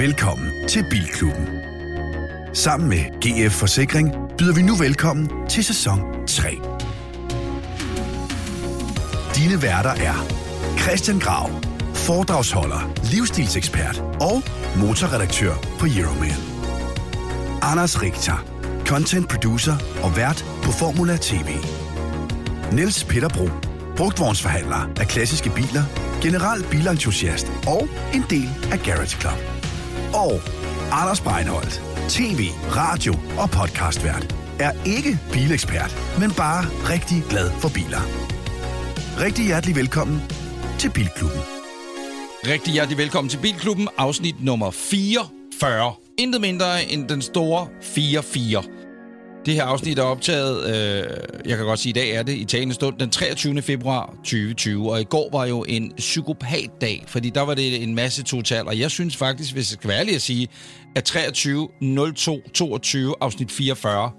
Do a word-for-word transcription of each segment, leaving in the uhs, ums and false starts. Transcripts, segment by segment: Velkommen til Bilklubben. Sammen med G F Forsikring byder vi nu velkommen til sæson tre. Dine værter er Christian Grav, foredragsholder, livsstilsekspert og motorredaktør på Euroman. Anders Richter, content producer og vært på Formula T V. Niels Peter Bro, brugtvognsforhandler af klassiske biler, general bilentusiast og en del af Garage Club. Og Anders Breinholt, tv, radio og podcastvært, er ikke bilekspert, men bare rigtig glad for biler. Rigtig hjertelig velkommen til Bilklubben. Rigtig hjertelig velkommen til Bilklubben, afsnit nummer fireogfyrre. Intet mindre end den store fire fire. Det her afsnit er optaget, øh, jeg kan godt sige, i dag er det i talende stund, den treogtyvende februar tyve tyve. Og i går var jo en psykopatdag, fordi der var det en masse total. Og jeg synes faktisk, hvis jeg skal være ærlig at sige, at treogtyve nul to toogtyve afsnit fireogfyrre.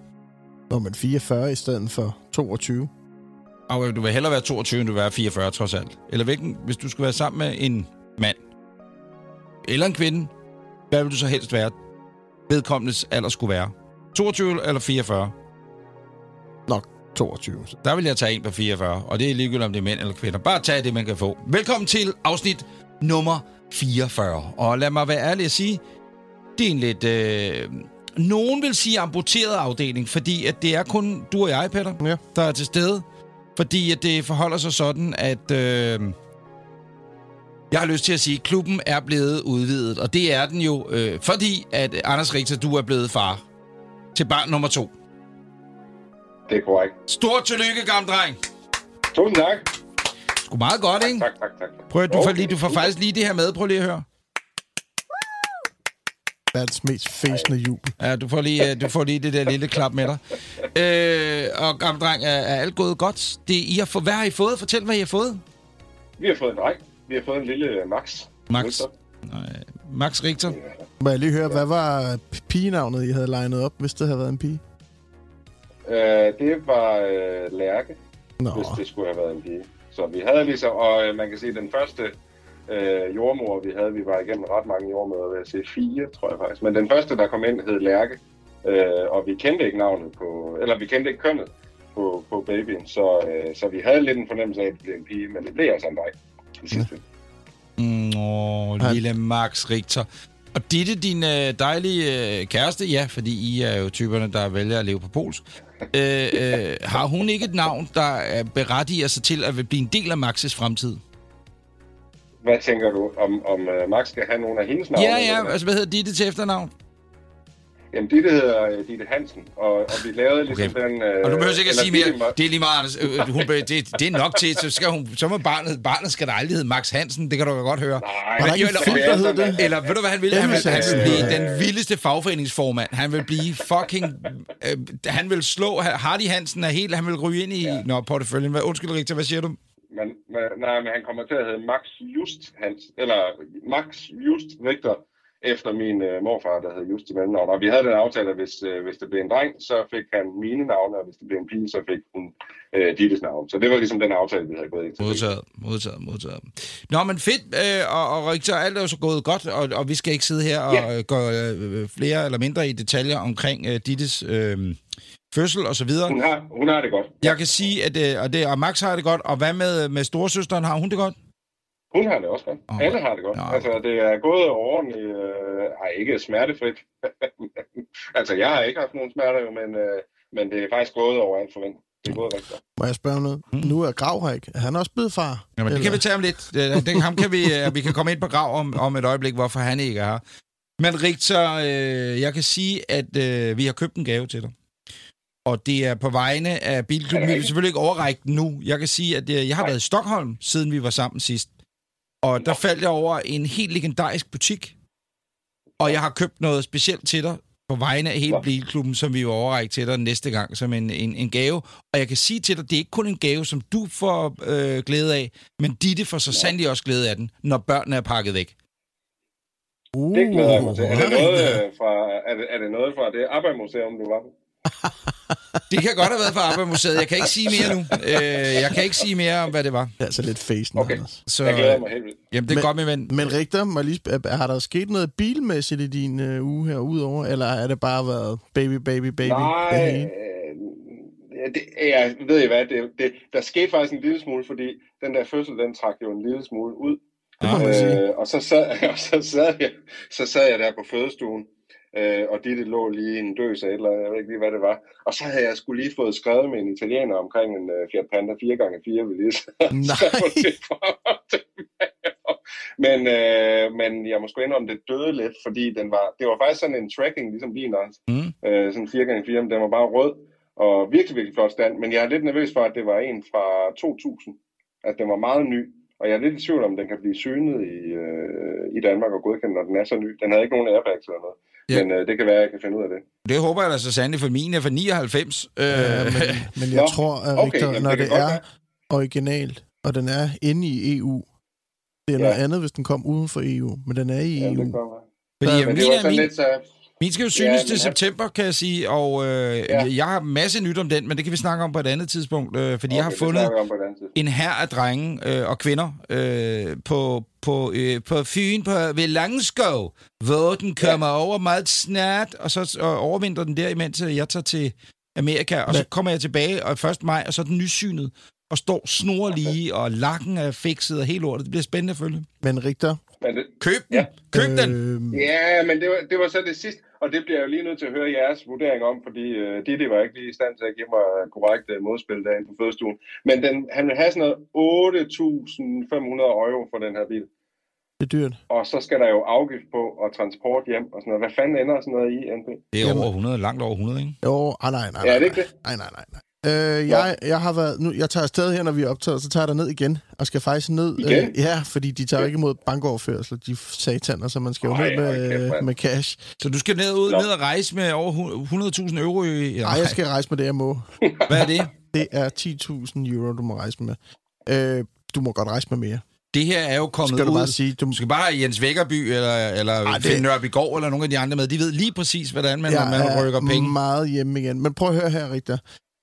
Nå, men fireogfyrre i stedet for toogtyve. Og du vil hellere være toogtyve, end du vil være fireogfyrre trods alt. Eller hvilken, hvis du skulle være sammen med en mand eller en kvinde, hvad vil du så helst være? Vedkommendes alder skulle være toogtyve eller fireogfyrre? Nok toogtyve. Der vil jeg tage en på fireogfyrre, og det er ligegyldigt, om det er mænd eller kvinder. Bare tag det, man kan få. Velkommen til afsnit nummer fireogfyrre. Og lad mig være ærlig at sige, det er en lidt... Øh, nogen vil sige amputeret afdeling, fordi at det er kun du og jeg, Peter, ja, der er til stede. Fordi at det forholder sig sådan, at... Øh, jeg har lyst til at sige, at klubben er blevet udvidet, og det er den jo, øh, fordi at Anders Richter, du er blevet far til barn nummer to. Det er korrekt. Stort tillykke, gammel dreng. Tusind tak. Sgu meget godt, ikke? Tak, tak, tak. tak. Prøv at du, okay. får, lige, du får faktisk lige det her med. Prøv lige at høre. Verdens mest fæsende jubel. Ja, du får, lige, du får lige det der lille klap med dig. Øh, og gammel dreng, er, er alt gået godt? Det, I har for, hvad har I fået? Fortæl, hvad I har fået. Vi har fået en dreng. Vi har fået en lille Max. Max Richter. Nej, Max Richter. Ja. Må jeg lige høre, hvad var pigenavnet, I havde legnet op, hvis det havde været en pige? Øh, det var øh, Lærke, Nå. hvis det skulle have været en pige. Så vi havde ligesom, og øh, man kan sige, den første øh, jordmor, vi havde, vi var igennem ret mange jordmøder, vil jeg sige, fire, tror jeg faktisk. Men den første, der kom ind, hed Lærke, øh, og vi kendte ikke navnet på, eller vi kendte ikke kønnet på, på babyen, så, øh, så vi havde lidt en fornemmelse af, at det blev en pige, men det blev altså en dreng. Ja. Mm, åh, lille Max Richter. Og Ditte, din øh, dejlige øh, kæreste, ja, fordi I er jo typerne, der vælger at leve på polsk. Øh, øh, har hun ikke et navn, der berettiger sig til at blive en del af Maxes fremtid? Hvad tænker du? Om, om øh, Max skal have nogle af hendes navne? Ja, ja. Altså, hvad hedder Ditte til efternavn? Jamen, Ditte hedder øh, Ditte Hansen, og, og vi lavede ligesom okay. den... Øh, og du behøver ikke at sige mere. Må... Det er lige meget, Anders. Øh, hun, det, det er nok til, så, skal hun, så må barnet... Barnet skal da aldrig hedde Max Hansen, det kan du godt høre. Nej, men, jo, eller, fint, hedder det. Eller ved du, hvad han ville? Han ville, han ville blive den vildeste fagforeningsformand. Han vil blive fucking... Øh, han vil slå... Hardy Hansen er helt... Han vil ryge ind i... Ja. Nå, porteføljen. Undskyld, Richter, hvad siger du? Men, men, nej, men han kommer til at hedde Max Just Hansen. Eller Max Just Richter. Efter min øh, morfar, der hed Just i mellemnavn. Og vi havde den aftale, at hvis, øh, hvis det blev en dreng, så fik han mine navne, og hvis det blev en pige, så fik hun øh, Dittes navn. Så det var ligesom den aftale, vi havde gået ind til. Modtaget, modtaget, modtaget. Nå, men fedt, øh, og, og Richter, alt er jo så gået godt, og, og vi skal ikke sidde her og yeah. gå øh, flere eller mindre i detaljer omkring øh, Dittes øh, fødsel og så videre. Hun har, hun har det godt. Jeg kan sige, at øh, og det, og Max har det godt, og hvad med, med storesøsteren, har hun det godt? Hun har det også godt. Oh, Alle har det godt. No. Altså, det er gået ordentligt. Øh, ej, ikke smertefrit. Altså, jeg har ikke haft nogen smerter, men, øh, men det er faktisk gået over alt forventning. Det er gået rigtig godt. Må jeg spørge noget? Mm. Nu er Grav her ikke. Er han også blevet far? Jamen, det kan vi tage om lidt. Det, ham kan vi, vi kan komme ind på Grav om, om et øjeblik, hvorfor han ikke er her. Men Richter, øh, jeg kan sige, at øh, vi har købt en gave til dig. Og det er på vegne af Bilklubben. Vi vil selvfølgelig ikke overrække den nu. Jeg kan sige, at øh, jeg har været i Stockholm, siden vi var sammen sidst. Og der faldt jeg over en helt legendarisk butik, og jeg har købt noget specielt til dig på vegne af hele Bilklubben, som vi vil overrække til dig næste gang som en, en, en gave. Og jeg kan sige til dig, det er ikke kun en gave, som du får øh, glæde af, men Ditte får så sandelig også glæde af den, når børnene er pakket væk. Uh, det glæder jeg mig til. Er det noget fra, er det, er det noget fra det arbejdsmuseum, du var på? Det kan godt have været fra Arbejdermuseet. Jeg kan ikke sige mere nu. Jeg kan ikke sige mere om, hvad det var. Det er altså lidt facen, okay. Anders. Så, jeg glæder mig helt vildt. Jamen, det er men, godt med ven. Men Richter, har der sket noget bilmæssigt i din øh, uge her udover, eller er det bare været baby, baby, baby? Nej, baby? Det, jeg ved I hvad, det, det, der skete faktisk en lille smule, fordi den der fødsel, den trak jo en lille smule ud. Øh, og så sad, og så, sad jeg, så sad jeg der på fødestuen, øh, og det, det lå lige en døs af, eller jeg ved ikke lige, hvad det var. Og så havde jeg skulle lige fået skrevet med en italiener omkring en uh, Fiat Panda fire gange fire, vil lige så. Men, øh, men jeg må sgu indrømme, det døde lidt, fordi den var, det var faktisk sådan en tracking, ligesom din også. Mm. Øh, sådan fire gange fire, men den var bare rød, og virkelig, virkelig flot stand. Men jeg er lidt nervøs for, at det var en fra to tusind, at den var meget ny. Og jeg er lidt i tvivl om, den kan blive synet i, øh, i Danmark og godkendt, når den er så ny. Den havde ikke nogen airbags eller noget. Ja. Men øh, det kan være, at jeg kan finde ud af det. Det håber jeg da så sandelig, for min er fra nioghalvfems. Øh, ja, men, men jeg Nå. tror, at Richter, okay, når det, det er originalt, og den er inde i E U, det er ja. noget andet, hvis den kom uden for E U. Men den er i ja, E U. Det Fordi, ja, men det var sådan min... lidt så... Min skal jo synes ja, til september, kan jeg sige, og øh, ja. jeg har masse nyt om den, men det kan vi snakke om på et andet tidspunkt, øh, fordi okay, jeg har fundet en hær af drenge øh, og kvinder øh, på, på, øh, på Fyn på, ved Langeskov, hvor den kommer ja. over meget snart, og så og overvinter den der, imens jeg tager til Amerika, og ja. så kommer jeg tilbage og første maj, og så er den nysynet, og står snorlige, og lakken er fikset, og helt lortet. Det bliver spændende at følge. Men Richter... Det... Køb den! Ja. Køb øh... den! Ja, men det var, det var så det sidste, og det bliver jeg jo lige nødt til at høre jeres vurdering om, fordi øh, det, det var ikke lige i stand til at give mig korrekt øh, modspil derinde på fødestuen. Men den, han vil have sådan noget otte tusind fem hundrede euro for den her bil. Det er dyrt. Og så skal der jo afgift på og transport hjem og sådan noget. Hvad fanden ender sådan noget i, N P? Det er over hundrede, langt over hundrede, ikke? Jo, ah, nej, nej, nej. Ja, er det ikke det? Nej, nej, nej, nej. Øh, jeg, jeg har været nu. Jeg tager afsted her, når vi er optaget, så tager jeg ned igen og skal faktisk ned. Øh, ja, fordi de tager okay. ikke imod bankoverførsel, de sataner, så man skal jo oh, ned med, okay, øh, med cash. Så du skal ned ud no. ned og rejse med over hundrede tusind euro? Nej, jeg skal rejse med det jeg må. Hvad er det? Det er ti tusind euro, du må rejse med. Øh, du må godt rejse med mere. Det her er jo kommet skal du ud. Bare sige, du... du skal bare Jens Vækkerby eller, eller Ej, det... Nørrebygård eller nogle af de andre med. De ved lige præcis, hvordan man, man rykker penge. Jeg er meget hjemme igen. Men prøv at høre her, Richter.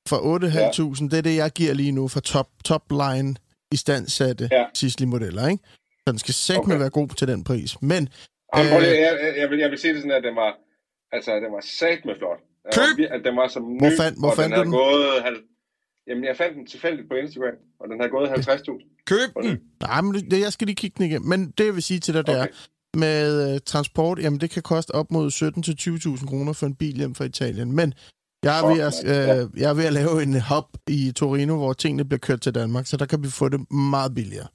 For otte tusind fem hundrede, ja. det er det, jeg giver lige nu for top, top line istandsatte ja. Sisli modeller, ikke? Så den skal sikkert okay. være god til den pris, men... Jamen, øh, jeg, jeg, jeg, vil, jeg vil sige det sådan, at den var, altså, den var sat med flot. Køb! At den var som ny, hvor fand, hvor og fandt den havde den? gået... Halv... Jamen, jeg fandt den tilfældigt på Instagram, og den havde gået halvtreds tusind. Køb den! den! Nej, men det, jeg skal lige kigge den igen, men det jeg vil sige til dig, okay. der med øh, transport, jamen det kan koste op mod sytten til tyve tusind kroner for en bil hjem fra Italien, men... Jeg er, ved at, øh, jeg er ved at lave en hub i Torino, hvor tingene bliver kørt til Danmark, så der kan vi få det meget billigere.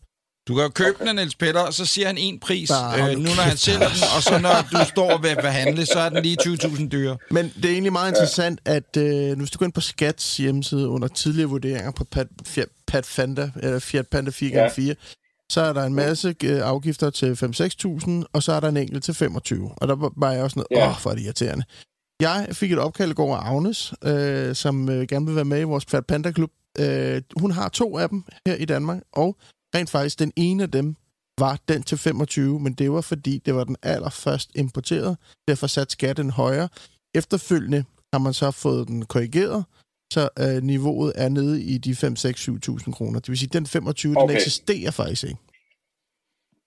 Du kan jo købe okay. den, Niels Petter, og så siger han en pris, øh, nu når han sælger den, og så når du står ved at handle, så er den lige tyve tusind dyre. Men det er egentlig meget interessant, at øh, hvis du går ind på Skats hjemmeside under tidligere vurderinger på Pat, Fiat, Pat Fanta, eller Fiat Panda fire gange fire, ja. så er der en masse øh, afgifter til fem til seks tusind, og så er der en enkelt til femogtyve. Og der var jeg også noget, åh, ja. oh, hvor er det irriterende. Jeg fik et opkald i går af Agnes, øh, som øh, gerne vil være med i vores Fiat Panda Club. Øh, hun har to af dem her i Danmark, og rent faktisk den ene af dem var den til femogtyve, men det var fordi, det var den allerførst importeret. Derfor satte skatten højere. Efterfølgende har man så fået den korrigeret, så øh, niveauet er nede i de fem til syv tusind kroner. Det vil sige, den femogtyve, okay. den eksisterer faktisk ikke.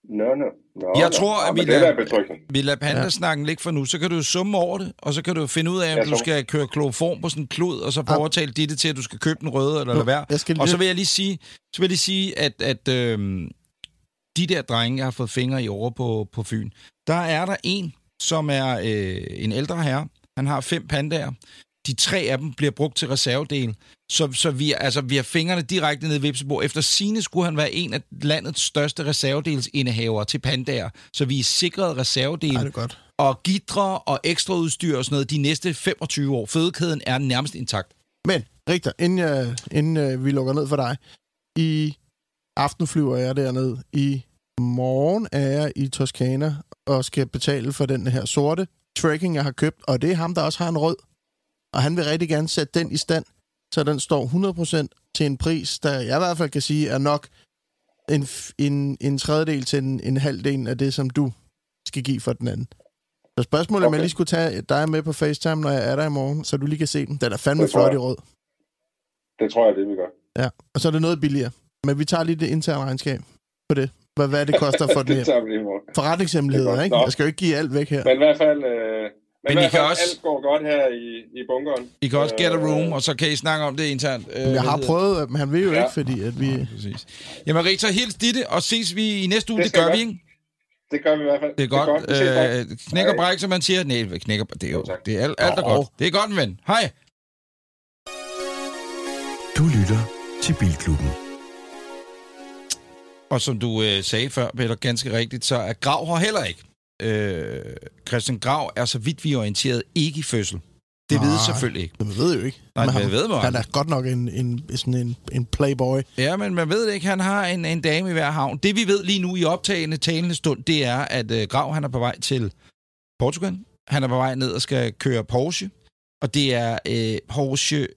No, no. No, jeg no. tror, at vi, ja, lader, vi lader pandasnakken ja. ligge for nu. Så kan du summe over det, og så kan du finde ud af, om ja, du skal køre kloroform på sådan en klud, og så prøve ja. at overtale ditte til, at du skal købe den røde, eller hvad. Ja, og så vil jeg lige sige, så vil jeg lige sige at, at øhm, de der drenge, jeg har fået fingre i over på, på Fyn, der er der en, som er øh, en ældre herre. Han har fem pandaer. De tre af dem bliver brugt til reservedel. Så, så vi, altså, vi har fingrene direkte ned i Vipseborg. Efter sine skulle han være en af landets største reservedelsindehavere til pandaer. Så vi er sikret reservedel og gitre og ekstraudstyr og sådan noget de næste femogtyve år. Fødekæden er nærmest intakt. Men, Richter, inden, jeg, inden vi lukker ned for dig. I aften flyver jeg derned. I morgen er jeg i Toskana og skal betale for den her sorte tracking, jeg har købt. Og det er ham, der også har en rød. Og han vil rigtig gerne sætte den i stand, så den står hundrede procent til en pris, der jeg i hvert fald kan sige er nok en, en, en tredjedel til en, en halvdel af det, som du skal give for den anden. Så spørgsmålet er, okay. om jeg lige skulle tage dig med på FaceTime, når jeg er der i morgen, så du lige kan se den. Den er fandme flot i rød. Det tror jeg, det vi gør. Ja, og så er det noget billigere. Men vi tager lige det interne regnskab på det. Hvad, hvad det koster for det den forretningshemmeligheder, ikke? Nå. Jeg skal jo ikke give alt væk her. Men i hvert fald, øh, men men i hvert fald også... alt går godt her i, i bunkeren. I kan også get a room, og så kan I snakke om det internt. Øh, jeg har prøvet, men han vil jo ja. ikke, fordi at vi... Ja, præcis. Jamen Richter, hils Ditte, og ses vi i næste uge. Det, det gør vi, ikke? Det gør vi i hvert fald. Det er godt. Det er godt. Øh, knæk og bræk, som man siger. Nej, knæk og bræk. Det er jo det er alt, alt er godt. Det er godt, ven. Hej. Du lytter til Bilklubben. Og som du øh, sagde før, Peter, ganske rigtigt, så er Grav her heller ikke. Øh, Christian Grav er, så vidt vi er orienteret, ikke i fødsel. Det ved selvfølgelig ikke. Man ved jo ikke. Nej, man, man ved man. Han er godt nok en, en, sådan en, en playboy. Ja, men man ved ikke. Han har en, en dame i hver havn. Det vi ved lige nu i optagende talende stund, det er, at øh, Grav han er på vej til Portugal. Han er på vej ned og skal køre Porsche. Og det er øh, Porsche...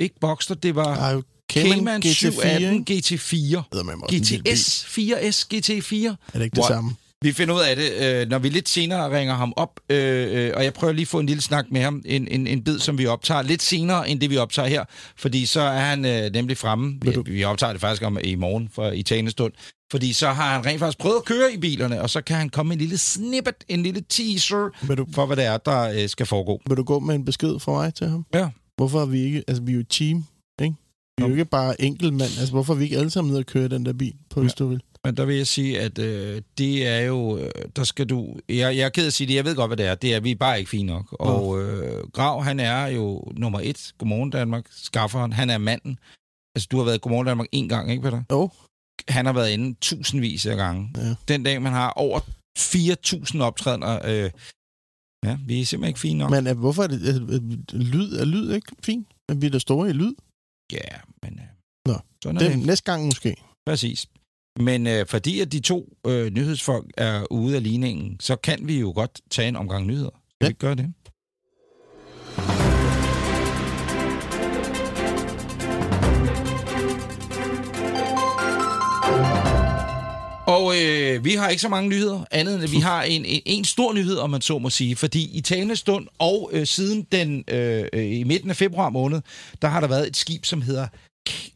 Ikke Boxster, det var... Ej, Cayman syv atten G T fire, G T S fire S G T fire. Er det ikke det wow. samme? Vi finder ud af det, når vi lidt senere ringer ham op, og jeg prøver lige at få en lille snak med ham, en, en, en bid, som vi optager lidt senere, end det vi optager her, fordi så er han nemlig fremme. Vi optager det faktisk om i morgen for, i talende stund, fordi så har han rent faktisk prøvet at køre i bilerne, og så kan han komme med en lille snippet, en lille teaser du, for, hvad det er, der skal foregå. Vil du gå med en besked fra mig til ham? Ja. Hvorfor er vi ikke, altså vi er jo et team, ikke? Vi er jo ikke bare enkeltmand. Altså, hvorfor er vi ikke alle sammen nede og køre den der bil på Estoril? Ja. Men der vil jeg sige, at øh, det er jo... Øh, der skal du... Jeg, jeg er ked at sige det. Jeg ved godt, hvad det er. Det er, vi er bare ikke fine nok. Ja. Og øh, Grav, han er jo nummer et. Godmorgen Danmark. Skafferen. Han er manden. Altså, du har været i Godmorgen Danmark én gang, ikke, Peter? Jo. Han har været inde tusindvis af gange. Ja. Den dag, man har over fire tusind optrædende... Øh, ja, vi er simpelthen ikke fine nok. Men øh, hvorfor er det... Øh, lyd er lyd ikke fint? Men vi er da store i lyd. Ja, yeah, men... Nå, sådan det, det. Næste gang måske. Præcis. Men øh, fordi at de to øh, nyhedsfolk er ude af ligningen, så kan vi jo godt tage en omgang nyheder. Skal ja. vi ikke gøre det? Og øh, vi har ikke så mange nyheder, andet end at vi har en, en, en stor nyhed, om man så må sige. Fordi i talende stund og øh, siden den øh, i midten af februar måned, der har der været et skib, som hedder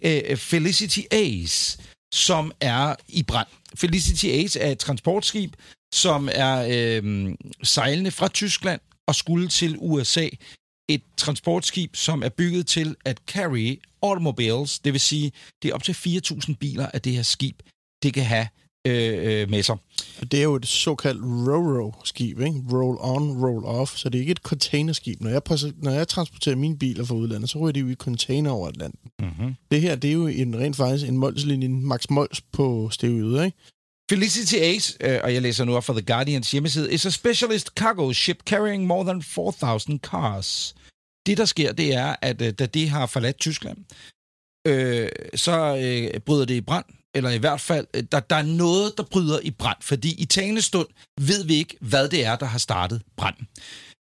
øh, Felicity Ace, som er i brand. Felicity Ace er et transportskib, som er øh, sejlende fra Tyskland og skulle til U S A. Et transportskib, som er bygget til at carry automobiles, det vil sige, det er op til fire tusind biler af det her skib, det kan have Øh, med sig. Det er jo et såkaldt ro-ro-skib, ikke? Roll on, roll off, så det er ikke et containerskib. Når jeg, når jeg transporterer mine biler fra udlandet, så ryger det jo i container over Atlanten. Mm-hmm. Det her, det er jo en, rent faktisk en Mols-Linjen, en Max Mols på stedet, ikke? Felicity Ace, øh, og jeg læser nu op fra The Guardians hjemmeside, is a specialist cargo ship carrying more than four thousand cars. Det, der sker, det er, at øh, da det har forladt Tyskland, øh, så øh, bryder det i brand. Eller i hvert fald, der, der er noget, der bryder i brand, fordi i talende stund ved vi ikke, hvad det er, der har startet branden.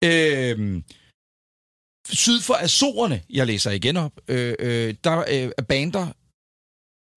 Øh, syd for Azorerne, jeg læser igen op, øh, øh, der øh, er bander,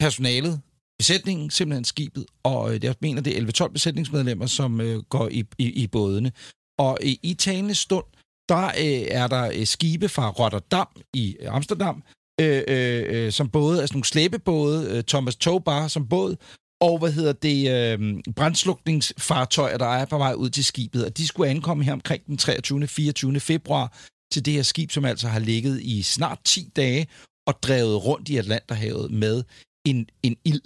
personalet, besætningen, simpelthen skibet, og øh, jeg mener, det er elleve tolv besætningsmedlemmer, som øh, går i, i, i bådene. Og øh, i talende stund, der øh, er der øh, skibe fra Rotterdam i øh, Amsterdam, Øh, øh, øh, som både, altså nogle slæbebåde, øh, Thomas Towbar som båd, og hvad hedder det, øh, brandslukningsfartøjer, der er på vej ud til skibet, og de skulle ankomme her omkring den treogtyvende fireogtyvende februar til det her skib, som altså har ligget i snart ti dage og drevet rundt i Atlanterhavet med en, en ild,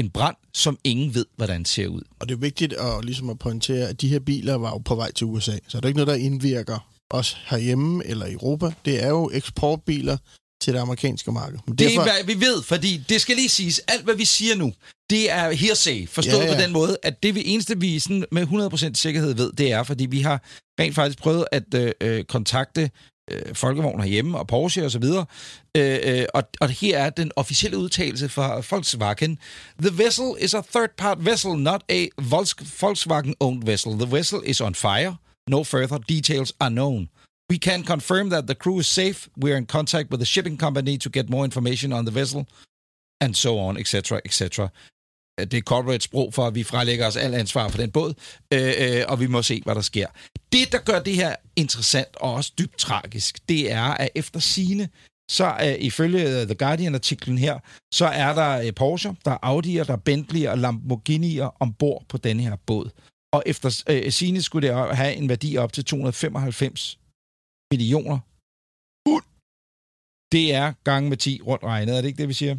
en brand, som ingen ved, hvordan ser ud. Og det er vigtigt at, ligesom at pointere, at de her biler var jo på vej til U S A, så er det ikke noget, der indvirker os herhjemme eller i Europa. Det er jo eksportbiler til det amerikanske marked. Men det derfor... er, hvad vi ved, fordi det skal lige siges, alt hvad vi siger nu, det er hearsay, forstået ja, ja. på den måde, at det vi eneste, vi sådan med hundrede procent sikkerhed ved, det er, fordi vi har rent faktisk prøvet at øh, kontakte øh, Folkevogn herhjemme, og Porsche og så videre, øh, og, og her er den officielle udtalelse fra Volkswagen. The vessel is a third-part vessel, not a Volkswagen-owned vessel. The vessel is on fire. No further details are known. We can confirm that the crew is safe. We are in contact with the shipping company to get more information on the vessel, and so on, et cetera, et cetera. det er corporate sprog for, at vi frelægger os alt ansvar for den båd, øh, øh, og vi må se, hvad der sker. Det, der gør det her interessant og også dybt tragisk, det er, at efter sigende, så øh, ifølge The Guardian-artiklen her, så er der øh, Porsche, der er Audi'er, der er Bentley og Lamborghini'er ombord på denne her båd. Og efter øh, sigende skulle det have en værdi op til to hundrede og femoghalvfems millioner. Ud. Det er gange med ti rundt regnet, er det ikke det, vi siger?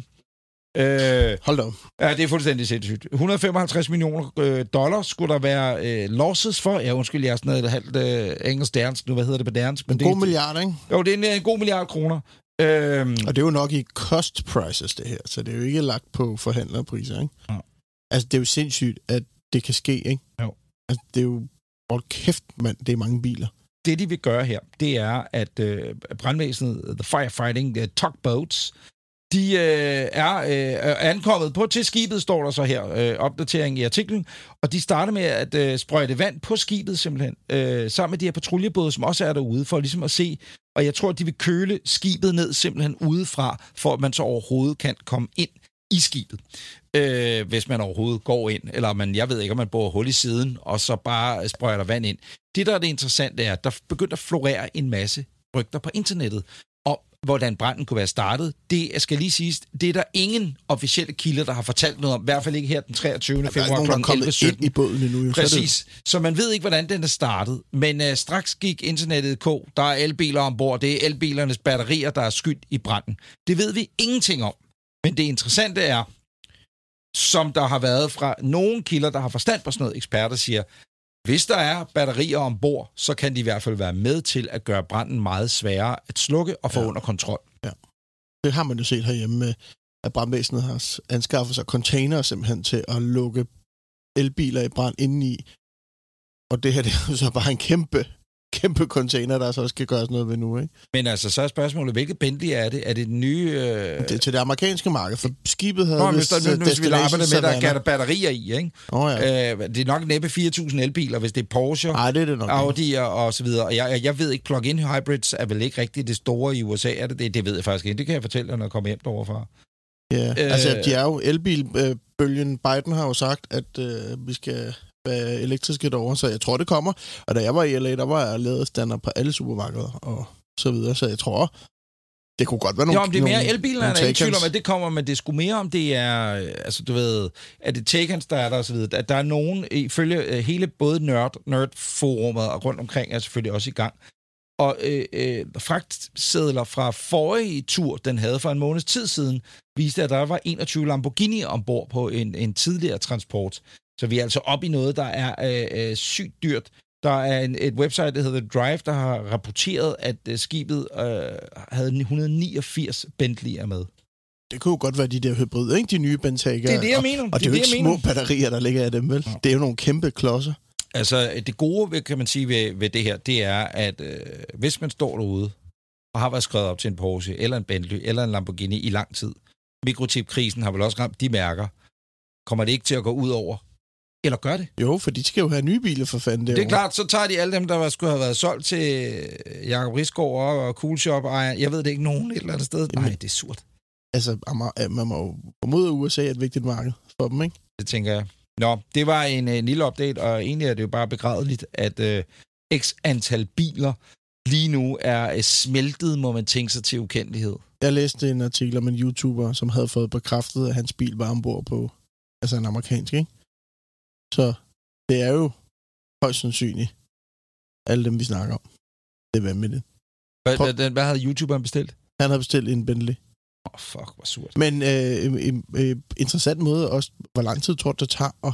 Øh, Hold da. Ja, det er fuldstændig sindssygt. et hundrede og femoghalvtreds millioner dollar skulle der være øh, losses for. Ja, undskyld, jeg er sådan noget halvt øh, engelsk-dansk. Nu, hvad hedder det på dansk? Men en det, god milliard, ikke? Jo, det er en, en god milliard kroner. Øh, Og det er jo nok i cost prices, det her. Så det er jo ikke lagt på forhandlerpriser, ikke? Ja. Altså, det er jo sindssygt, at det kan ske, ikke? Jo. Altså, det er jo... Hold kæft, mand, det er mange biler. Det, de vil gøre her, det er, at øh, brandvæsenet, The Firefighting, uh, Tugboats, de øh, er øh, ankommet på til skibet, står der så her, øh, opdatering i artiklen, og de starter med at øh, sprøjte vand på skibet simpelthen, øh, sammen med de her patruljebåde, som også er derude, for ligesom at se, og jeg tror, at de vil køle skibet ned simpelthen udefra, for at man så overhovedet kan komme ind i skibet, øh, hvis man overhovedet går ind, eller man, jeg ved ikke, om man borer hul i siden, og så bare sprøjter vand ind. Det, der er det interessante, er, at der begyndte at florere en masse rygter på internettet, hvordan branden kunne være startet. Det skal lige siges, det er der ingen officielle kilder, der har fortalt noget om. I hvert fald ikke her den treogtyvende februar klokken elleve sytten. I båden endnu. Præcis. Så man ved ikke, hvordan den er startet. Men uh, straks gik internettet k. Der er elbiler ombord. Det er elbilernes batterier, der er skyld i branden. Det ved vi ingenting om. Men det interessante er, som der har været fra nogle kilder, der har forstand på sådan noget, eksperter siger, hvis der er batterier ombord, så kan de i hvert fald være med til at gøre branden meget sværere at slukke og få ja. under kontrol. Ja. Det har man jo set herhjemme, at brandvæsenet har anskaffet sig containere simpelthen til at lukke elbiler i brand indeni. Og det her, det er jo så bare en kæmpe, kæmpe container, der så skal gøres noget ved nu, ikke? Men altså, så er spørgsmålet, hvilket Bentley er det? Er det den nye... Øh... Det er til det amerikanske marked, for skibet havde... Nå, hvis der nu, hvis vi arbejder med, der er der batterier i, ikke? Oh, ja. øh, det er nok næppe fire tusind elbiler, hvis det er Porsche, Ej, det er det nok, Audi og, og så videre. Og jeg, jeg ved ikke, plug-in hybrids er vel ikke rigtigt det store i U S A, er det det? Det ved jeg faktisk ikke. Det kan jeg fortælle dig, når jeg kommer hjem deroverfra. Ja, øh... altså, de er jo elbilbølgen. Biden har jo sagt, at øh, vi skal... elektriske derovre, så jeg tror, det kommer. Og da jeg var i L A, der var jeg lavet stander på alle supermarkeder og så videre, så jeg tror, det kunne godt være nogle... Jo, om det er mere elbiler, er ikke tvivl om, at det kommer, men det er sgu mere om, det er, altså du ved, at det Taycans, der er der og så videre, at der er nogen, ifølge hele både nerd, nerdforummet og rundt omkring er selvfølgelig også i gang. Og øh, øh, fragtsedler fra forrige tur, den havde for en måneds tid siden, viste, at der var enogtyve Lamborghini ombord på en, en tidligere transport. Så vi er altså oppe i noget, der er øh, øh, sygt dyrt. Der er en, et website, der hedder Drive, der har rapporteret, at øh, skibet øh, havde et hundrede og niogfirs Bentley'er med. Det kunne jo godt være de der hybrider, ikke? De nye Bentley'er. Det er det, jeg og, mener. Og det, det er jo ikke små batterier, der ligger af dem, vel? Ja. Det er jo nogle kæmpe klodser. Altså, det gode, kan man sige, ved, ved det her, det er, at øh, hvis man står derude og har været skrevet op til en Porsche, eller en Bentley, eller en Lamborghini i lang tid, mikrotipkrisen har vel også ramt de mærker, kommer det ikke til at gå ud over. Eller gør det? Jo, for de skal jo have nye biler for fanden derovre. Det er klart, så tager de alle dem, der skulle have været solgt til Jacob Risgaard og Coolshop. Jeg ved det ikke, nogen et eller andet sted. Nej, det er surt. Altså, man må jo formode, at U S A er et vigtigt marked for dem, ikke? Det tænker jeg. Nå, det var en, en lille update, og egentlig er det jo bare begrædeligt, at øh, x antal biler lige nu er smeltet, må man tænke sig til ukendelighed. Jeg læste en artikel om en YouTuber, som havde fået bekræftet, at hans bil var ombord på, altså en amerikansk, ikke? Så det er jo højst sandsynligt, alle dem, vi snakker om. Det er vanvittigt. Hvad, hvad havde YouTuberen bestilt? Han havde bestilt en Bentley. Åh, oh, fuck, hvor surt. Men øh, en øh, interessant måde også, hvor lang tid tror du, det tager at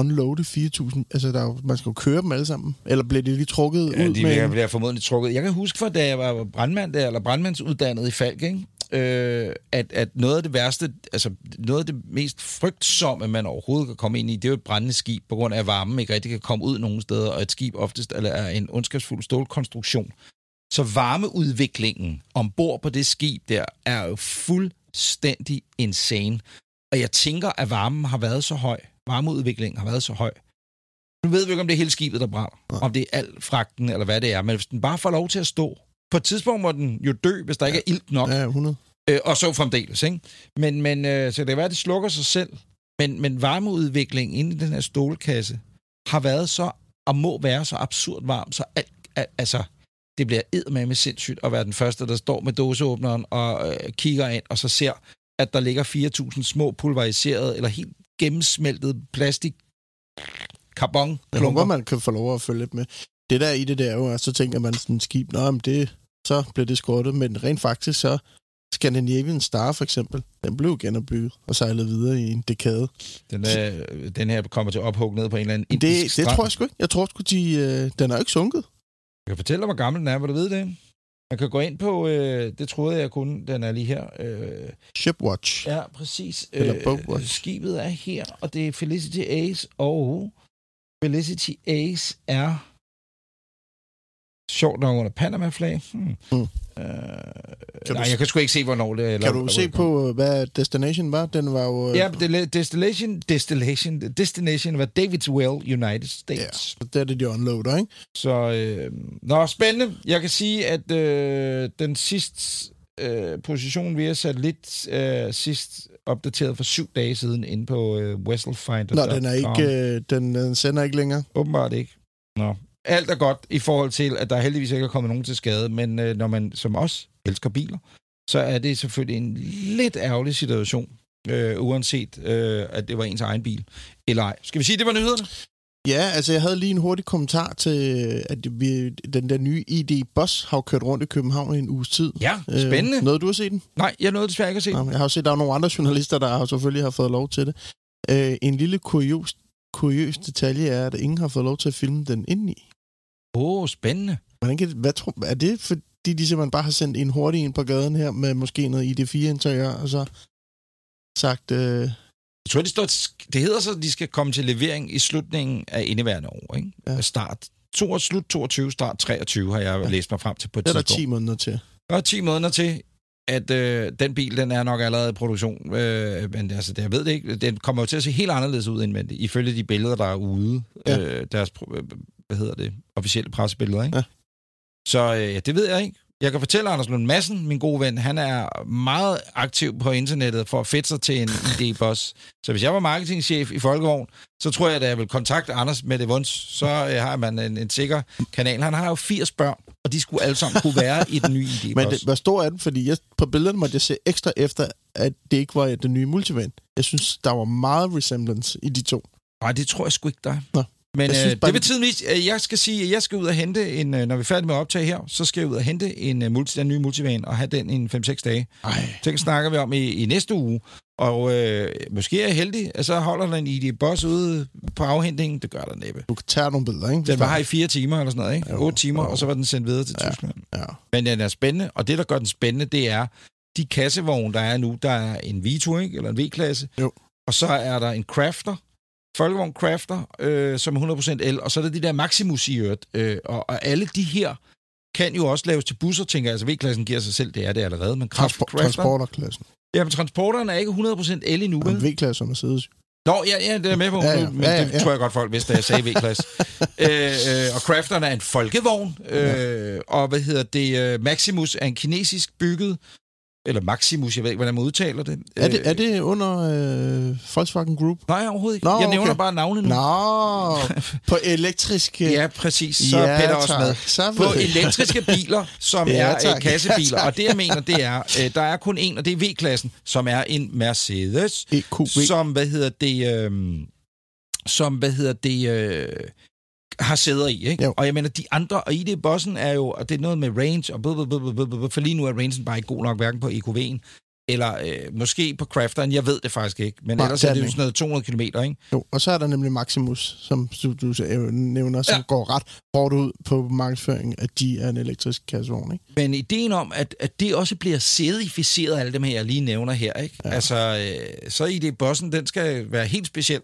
unloade fire tusind? Altså, der er, man skal jo køre dem alle sammen. Eller bliver det lige trukket ja, ud? Ja, de bliver formodentlig trukket. Jeg kan huske fra, da jeg var brandmand der, eller brandmandsuddannet i Falk, ikke? Øh, at, at noget af det værste, altså noget af det mest frygtsomme, man overhovedet kan komme ind i, det er jo et brændende skib, på grund af varmen ikke rigtig kan komme ud nogen steder, og et skib oftest eller er en ondskabsfuld stålkonstruktion. Så varmeudviklingen ombord på det skib der, er jo fuldstændig insane. Og jeg tænker, at varmen har været så høj, varmeudviklingen har været så høj. Nu ved vi ikke, om det er hele skibet, der brænder, ja. Om det er al fragten, eller hvad det er, men hvis den bare får lov til at stå, på et tidspunkt må den jo dø, hvis der ja. Ikke er ilt nok. Ja, hundrede. Øh, og så fremdeles, ikke? Men, men øh, så det kan være, at det slukker sig selv. Men, men varmeudviklingen inde i den her stålkasse har været så, og må være så absurd varm, så alt, al, altså, det bliver eddermame sindssygt at være den første, der står med dåseåbneren og øh, kigger ind, og så ser, at der ligger fire tusind små pulveriserede, eller helt gennemsmeltet plastik karbon. Jeg håber, man kan få lov at følge lidt med. Det der i det der jo, så tænker man sådan skib, nå, men det, så bliver det skortet, men rent faktisk så Scandinavian Star for eksempel, den blev genopbygget og sejlede videre i en dekade. Den, er, den her kommer til at ophugge ned på en eller anden indisk det, strand. Det tror jeg sgu ikke. Jeg tror sgu, de, øh, den er ikke sunket. Jeg kan fortælle dig, hvor gammel den er, hvor du ved det. Man kan gå ind på, øh, det troede jeg kun, den er lige her. Øh, Shipwatch. Ja, præcis. Eller øh, Boatwatch. Skibet er her, og det er Felicity Ace, og Felicity Ace er sjovt nok under Panama-flag. Hmm. Mm. Øh, nej, jeg kan sgu ikke se, hvornår det er. Kan du se på, hvad Destination var? Den var jo... Ja, Destination, Destination, Destination var Davidsville, United States. Ja, det er det, de unloader, ikke? Så, øh, nå, spændende. Jeg kan sige, at øh, den sidste øh, position, vi har sat lidt øh, sidst opdateret for syv dage siden inde på øh, Wesselfinder. Nå, den, er ikke, øh, den, den sender ikke længere? Åbenbart ikke. Nå. Alt er godt i forhold til, at der heldigvis ikke er kommet nogen til skade, men øh, når man som os elsker biler, så er det selvfølgelig en lidt ærgerlig situation, øh, uanset øh, at det var ens egen bil eller ej. Skal vi sige, det var nyhederne? Ja, altså jeg havde lige en hurtig kommentar til, at vi, den der nye I D Bus har kørt rundt i København i en uges tid. Ja, spændende. Øh, nåede du at se den? Nej, jeg nåede desværre ikke at se den. Jeg har jo set, der er nogle andre journalister, der selvfølgelig har fået lov til det. Øh, en lille kurios, kurios detalje er, at ingen har fået lov til at filme den indeni. Åh, oh, spændende. Hvordan kan det, hvad tror, er det, fordi de simpelthen bare har sendt en hurtig ind på gaden her, med måske noget I D fire interiør, og så sagt... Øh... Jeg tror, det, står, det hedder så, at de skal komme til levering i slutningen af indeværende år, ikke? Ja. Start to, slut toogtyve, start treogtyve, har jeg ja. læst mig frem til på et tidspunkt. Det er der ti måneder til. Der er ti måneder til, at øh, den bil, den er nok allerede i produktion. Øh, men altså, det, jeg ved det ikke. Den kommer jo til at se helt anderledes ud indvendigt, ifølge de billeder, der er ude. Ja. Øh, deres... Øh, hvad hedder det, officielle pressebilleder, ikke? Ja. Så øh, det ved jeg ikke. Jeg kan fortælle Anders Lund Madsen, min gode ven, han er meget aktiv på internettet for at fedte sig til en I D Bus. Så hvis jeg var marketingchef i Folkevogn, så tror jeg, at jeg vil kontakte Anders med det vunds. Så øh, har man en, en sikker kanal. Han har jo firs børn, og de skulle alle sammen kunne være i den nye I D Bus. Men det, hvor stor er den? Fordi jeg, på billederne måtte jeg se ekstra efter, at det ikke var den nye multivan. Jeg synes, der var meget resemblance i de to. Nej, det tror jeg sgu ikke, der. Nå. Men øh, synes, bare... det betyder vist, at jeg skal sige, at jeg skal ud og hente en, når vi er færdige med at optage her, så skal jeg ud og hente en, multi, en ny multivan og have den i fem seks dage. Det snakker vi om i, i næste uge, og øh, måske er jeg heldig, at så holder den i det bus ude på afhentningen. Det gør der næppe. Du kan tage nogle billeder, ikke? Den var her i fire timer eller sådan noget, ikke? Jo, otte timer, jo. Og så var den sendt videre til ja, Tyskland. Ja. Men den er spændende, og det, der gør den spændende, det er, de kassevogne, der er nu, der er en Vito, ikke? Eller en V-klasse, jo. Og så er der en Crafter, Folkevogn Crafter, øh, som er hundrede procent el, og så er der de der Maximus i øvrigt, øh, og, og alle de her kan jo også laves til busser, tænker jeg. Altså V-klassen giver sig selv, det er det allerede, men Transpor- Transporterklassen. Ja, men transporteren er ikke hundrede procent el endnu. Men V-klassen er Mercedes. Nå, ja, ja, det er med på, ja, ja, men ja, ja, det ja. tror jeg godt folk vidste, da jeg sagde V-klasse. øh, øh, og Crafteren er en folkevogn, øh, ja. og hvad hedder det, Maximus er en kinesisk bygget, eller Maximus, jeg ved ikke, hvordan man udtaler det. Er det, er det under øh, Volkswagen Group? Nej, overhovedet ikke. Nå, jeg nævner okay. bare navnet nu. Nå, på elektriske... Ja, præcis. Så ja, er Peter også med. Tak. På elektriske biler, som ja, er øh, kassebiler. Ja, og det, jeg mener, det er, øh, der er kun en, og det er V-klassen, som er en Mercedes, E Q V. som, hvad hedder det, øh, som, hvad hedder det, øh, har sæder i, ikke? Jo. Og jeg mener, de andre, og I D Bussen er jo, og det er noget med range, og blablabla, for lige nu er rangen bare ikke god nok, hverken på E Q V'en, eller øh, måske på Crafteren, jeg ved det faktisk ikke, men nej, ellers det er, er det jo sådan noget to hundrede kilometer, ikke? Jo, og så er der nemlig Maximus, som du nævner, som ja. går ret hårdt ud på markedsføringen, at de er en elektrisk kassevogn, ikke? Men ideen om, at, at det også bliver sædificeret, alle dem her, jeg lige nævner her, ikke? Ja. Altså, øh, så I D Bussen, den skal være helt speciel.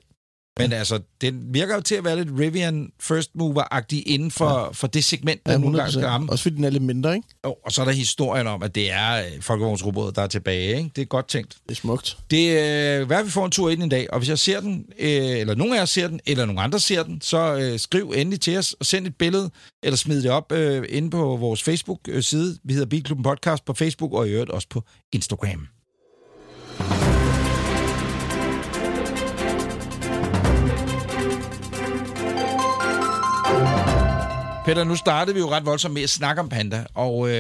Men altså, den virker jo til at være lidt Rivian First Mover-agtig inden for, ja. for det segment, der ja, nogle gange skal ramme. Også fordi den er lidt mindre, ikke? Jo, og så er der historien om, at det er folkevognsrobotet, der er tilbage, ikke? Det er godt tænkt. Det er smukt. Det er, hvad vi får en tur ind i dag, og hvis jeg ser den, eller nogen af jer ser den, eller nogen andre ser den, så skriv endelig til os og send et billede, eller smid det op inde på vores Facebook-side. Vi hedder Bilklubben Podcast på Facebook, og i øvrigt også på Instagram. Peter, nu startede vi jo ret voldsomt med at snakke om Panda, og øh,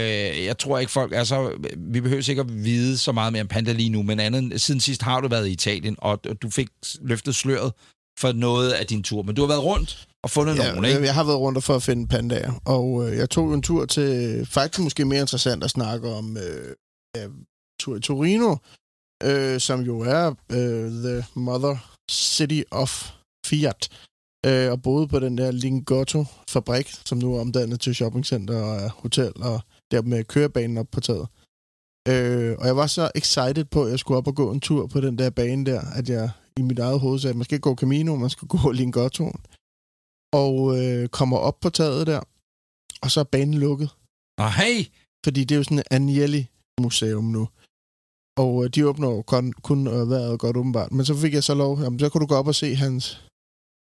jeg tror ikke folk, altså vi behøver sikkert at vide så meget mere om Panda lige nu, men andet, siden sidst har du været i Italien, og du fik løftet sløret for noget af din tur, men du har været rundt og fundet ja, nogen, ikke? Jeg har været rundt for at finde pandaer, og øh, jeg tog en tur til, faktisk måske mere interessant at snakke om, øh, ja, tur i Torino, øh, som jo er øh, the mother city of Fiat. Øh, og boede på den der Lingotto-fabrik, som nu er omdannet til shoppingcenter og hotel, og der med kørebanen op på taget. Øh, og jeg var så excited på, at jeg skulle op og gå en tur på den der bane der, at jeg i mit eget hoved sagde, at man skal ikke gå Camino, man skal gå Lingottoen. Og øh, kommer op på taget der, og så er banen lukket. Ah, hey! Fordi det er jo sådan et Agnelli-museum nu. Og øh, de åbner jo kun, kun øh, været godt åbenbart. Men så fik jeg så lov, jamen, så kunne du gå op og se hans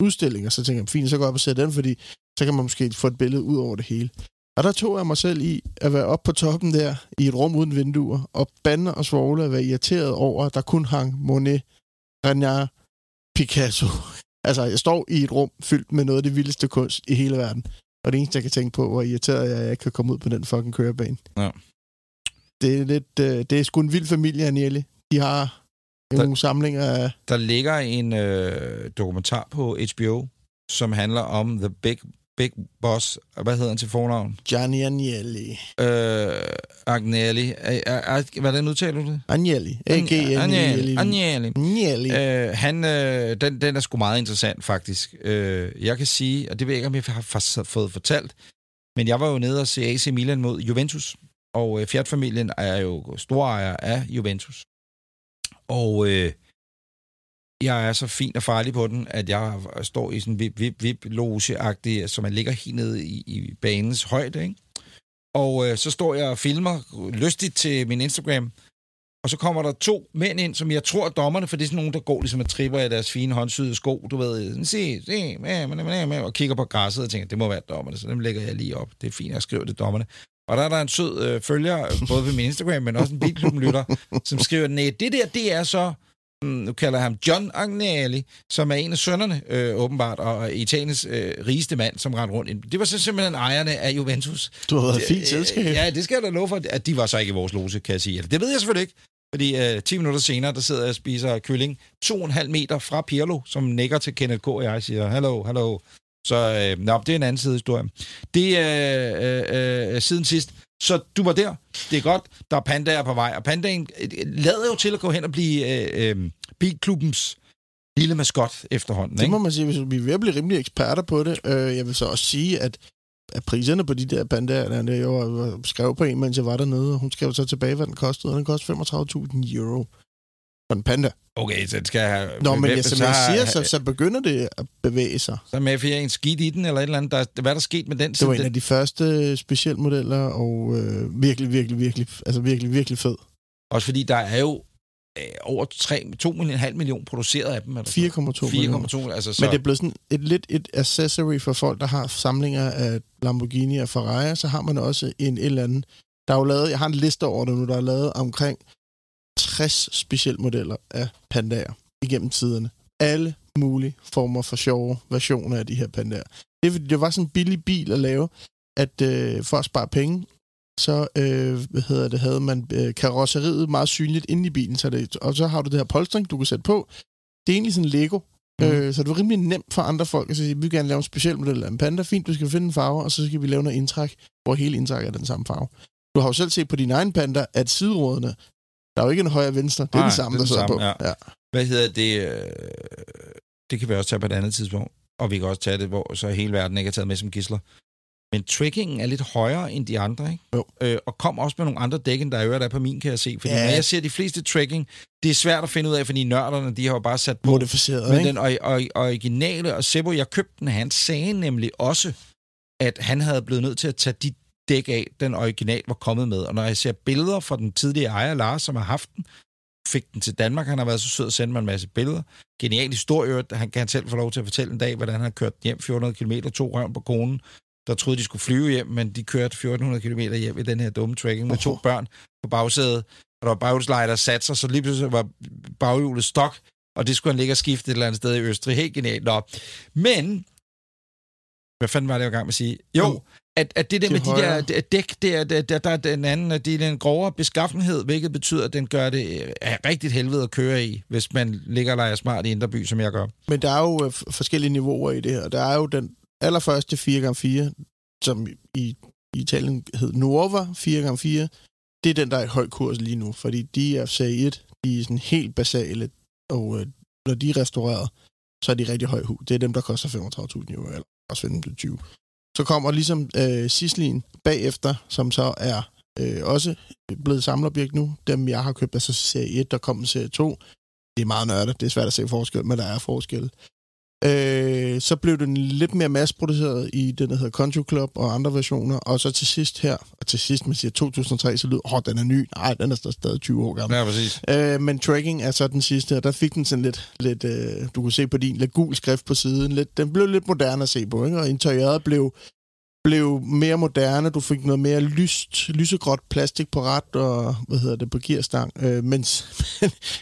udstilling, og så tænker jeg, fint, så går jeg op og ser den, fordi så kan man måske få et billede ud over det hele. Og der tog jeg mig selv i at være oppe på toppen der, i et rum uden vinduer, og bande og svogle og være irriteret over, at der kun hang Monet, Renoir, Picasso. Altså, jeg står i et rum fyldt med noget af det vildeste kunst i hele verden, og det eneste, jeg kan tænke på, hvor irriteret jeg, at jeg ikke kan komme ud på den fucking kørebane. Ja. Det er lidt, det er sgu en vild familie, Agnelli. De har nogle samlinger af... Der ligger en øh, dokumentar på H B O, som handler om The Big, Big Boss. Hvad hedder han til fornavn? Gianni Agnelli. Øh, Agnelli. Hvordan udtaler du det? Agnelli. Agnelli. Agnelli. Agnelli. Øh, han, øh, den, den er sgu meget interessant, faktisk. Øh, jeg kan sige, og det ved jeg ikke, om jeg har fået fortalt, men jeg var jo nede og se A C Milan mod Juventus, og øh, Fiat-familien er jo storejer af Juventus. Og øh, jeg er så fin og farlig på den, at jeg står i sådan en vip, vip, vip loge-agtig, så man ligger helt nede i, i banens højde, ikke? Og øh, så står jeg og filmer lystigt til min Instagram, og så kommer der to mænd ind, som jeg tror er dommerne, for det er sådan nogle, der går ligesom og tripper i deres fine håndsyede sko, du ved, se, se, og kigger på græsset og tænker, det må være dommerne, så dem lægger jeg lige op. Det er fint, jeg skriver det dommerne. Og der er der en sød øh, følger, både på min Instagram, men også en bilklubbenlytter, som skriver, nej, det der, det er så, mm, nu kalder jeg ham John Agnelli, som er en af sønnerne, øh, åbenbart, og Italiens øh, rigeste mand, som rendte rundt ind. Det var så simpelthen ejerne af Juventus. Du har været fint selskab. Ja, det skal jeg da love for, at de var så ikke i vores loge, kan jeg sige. Det ved jeg selvfølgelig ikke, fordi øh, ti minutter senere, der sidder jeg og spiser kylling, to og en halv meter fra Pirlo, som nikker til Kenneth K. og jeg siger, hallo, hallo. Så øh, nå, det er en anden side historie. Det er øh, øh, siden sidst. Så du var der. Det er godt. Der er pandaer på vej. Og pandaen øh, lader jo til at gå hen og blive øh, øh, bilklubbens lille maskot efterhånden. Det må ikke? Man sige. Vi er ved at blive rimelig eksperter på det. Øh, jeg vil så også sige, at, at priserne på de der pandaer, der jo skrev på en, mens jeg var dernede, og hun skrev så tilbage, hvad den kostede. Og den kostede femogtredive tusind euro. For en panda. Okay, så det skal have... Nå, men jeg, som jeg siger, så, så begynder det at bevæge sig. Så med jeg en skid i den, eller et eller andet. Der, hvad der sket med den? Det var en af de første specialmodeller, og øh, virkelig, virkelig, virkelig, altså virkelig, virkelig fed. Også fordi der er jo øh, over to komma fem millioner produceret af dem. fire komma to millioner. Altså, så... Men det er blevet sådan et, lidt et accessory for folk, der har samlinger af Lamborghini og Ferrari, så har man også en eller anden. Der er jo lavet, jeg har en liste over det nu, der er lavet omkring tres specialmodeller af pandaer igennem tiderne. Alle mulige former for sjove versioner af de her pandaer. Det, det var sådan en billig bil at lave, at øh, for at spare penge, så øh, hvad hedder det, havde man øh, karosseriet meget synligt inde i bilen, så det, og så har du det her polstring, du kan sætte på. Det er egentlig sådan Lego, mm. øh, så det var rimelig nemt for andre folk at sige, vi vil gerne lave en specialmodel af en panda, fint, du skal finde en farve, og så skal vi lave noget indtræk, hvor hele indtræk er den samme farve. Du har jo selv set på din egen panda, at sideråderne, der er jo ikke en højre venstre. Det er den samme, der sidder på. Ja. Ja. Hvad hedder det? Det kan vi også tage på et andet tidspunkt. Og vi kan også tage det, hvor så hele verden ikke er taget med som gidsler. Men trickingen er lidt højere end de andre, ikke? Jo. Øh, og kom også med nogle andre dæk, end der er der på min, kan jeg se. Fordi ja. Når jeg ser de fleste tracking, det er svært at finde ud af, fordi nørderne, de har jo bare sat på. Modificeret, men den originale, og Sebo, jeg købte den, han sagde nemlig også, at han havde blevet nødt til at tage de dæk af, den original var kommet med. Og når jeg ser billeder fra den tidligere ejer, Lars, som har haft den, fik den til Danmark. Han har været så sød at sende mig en masse billeder. Genial historie. Han kan selv få lov til at fortælle en dag, hvordan han har kørt hjem fjorten hundrede kilometer, to røven på konen, der troede, de skulle flyve hjem, men de kørte fjorten hundrede kilometer hjem i den her dumme tracking med to børn på bagsædet, og der var baghjulslejer, satte sig, så lige pludselig var baghjulet stok, og det skulle han ligge og skifte et eller andet sted i Østrig. Helt genialt. Nå. Men Hvad fanden var det, jeg var i gang med at sige? Jo, at, at det der de med højere. De der dæk, der, der, der, der er den anden, det er den grovere beskaffenhed, hvilket betyder, at den gør det er rigtigt helvede at køre i, hvis man ligger og leger smart i Indreby, som jeg gør. Men der er jo øh, forskellige niveauer i det her. Der er jo den allerførste fire gange fire, som i, i Italien hed Nuova fire gange fire. Det er den, der er i høj kurs lige nu, fordi de er serie et, de er sådan helt basale, og øh, når de er restaureret, så er de rigtig høj hus. Det er dem, der koster femogtredive tusind euro, eller også femten til tyve. Så kommer ligesom øh, Sislin bagefter, som så er øh, også blevet samlerobjekt nu. Dem, jeg har købt, er så serie et, der kommer serie to. Det er meget nørdet, det er svært at se forskel, men der er forskel. Øh, så blev den lidt mere masseproduceret i den, der hedder Concho Club og andre versioner. Og så til sidst her, og til sidst, man siger to tusind og tre, så lyder, åh, oh, den er ny. Nej, den er stadig tyve år gammel. Ja, præcis. Øh, men tracking er så den sidste her. Der fik den sådan lidt, lidt øh, du kunne se på din, lidt gul skrift på siden. Lidt, den blev lidt moderne at se på, ikke? Og interiøret blev, blev mere moderne. Du fik noget mere lyst, lysegråt plastik på rat og, hvad hedder det, på gearstang. Øh, mens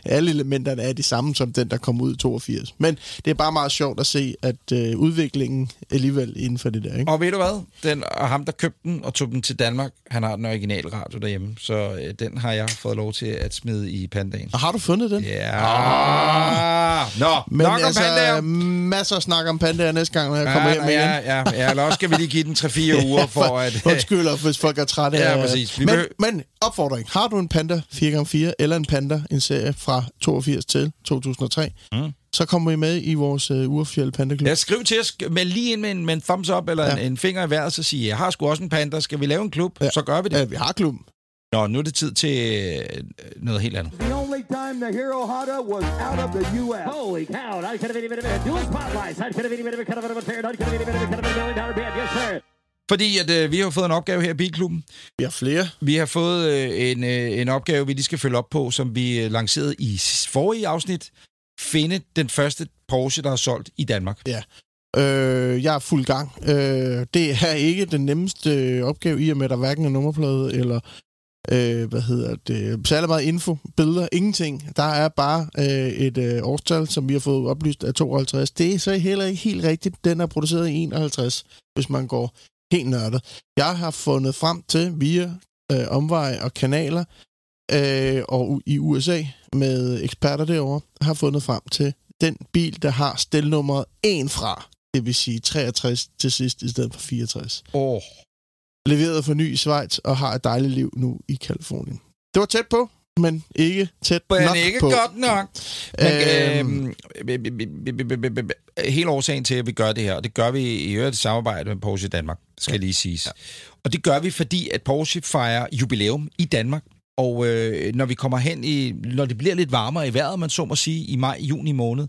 alle elementerne er de samme som den, der kom ud i toogfirs. Men det er bare meget sjovt at se, at øh, udviklingen alligevel inden for det der, ikke? Og ved du hvad? Den, og ham, der købte den og tog den til Danmark, han har den originale radio derhjemme. Så øh, den har jeg fået lov til at smide i pandaen. Og har du fundet den? Ja. Ah. Nå, men nok altså, om pandaer. Masser af snak om pandaer næste gang, når jeg ja, kommer hjem igen. Ja, ja, ja. Eller også skal vi lige give den tre fire uger for, for at... Undskyld, hvis folk er trætte af... Ja, præcis. Men, men opfordring. Har du en Panda fire gange fire, eller en Panda, en serie fra toogfirs til to tusind og tre, mm. så kommer I med i vores uh, uofficielle Panda-klub. Ja, skriv til os med lige ind med en, med en thumbs up, eller ja. en, en finger i vejret, så siger jeg har sgu også en Panda. Skal vi lave en klub? Ja. Så gør vi det. Ja, vi har klubben. Nå, nu er det tid til noget helt andet. The only time the hero Honda was out of the U S. Holy cow, I could have been a dual spotlights. I could have been a bit of a tear. I could have been a bit of a million dollar band. Yes, sir. Fordi at, øh, vi har fået en opgave her i Bilklubben. Vi har flere. Vi har fået øh, en, øh, en opgave, vi lige skal følge op på, som vi øh, lancerede i forrige afsnit. Finde den første Porsche, der er solgt i Danmark. Ja, øh, jeg er fuld gang. Øh, det er ikke den nemmeste opgave, i og med at der hverken er nummerplade eller... Øh, hvad hedder det, særlig meget info, billeder, ingenting. Der er bare øh, et øh, årstal, som vi har fået oplyst af tooghalvtreds. Det er så heller ikke helt rigtigt. Den er produceret i enoghalvtreds, hvis man går helt nørdet. Jeg har fundet frem til via øh, omveje og kanaler øh, og i U S A med eksperter derovre, har fundet frem til den bil, der har stelnummeret en fra. Det vil sige treogtres til sidst i stedet for fireogtres. Åh. Oh. Leveret for ny i Schweiz og har et dejligt liv nu i Kalifornien. Det var tæt på, men ikke tæt men nok ikke på. Men ikke godt nok. Men, øhm, hele årsagen til, at vi gør det her, og det gør vi i øvrigt i samarbejde med Porsche Danmark, skal ja. lige siges. Ja. Og det gør vi, fordi at Porsche fejrer jubilæum i Danmark. Og øh, når vi kommer hen i, når det bliver lidt varmere i vejret, man så må sige, i maj, juni måned,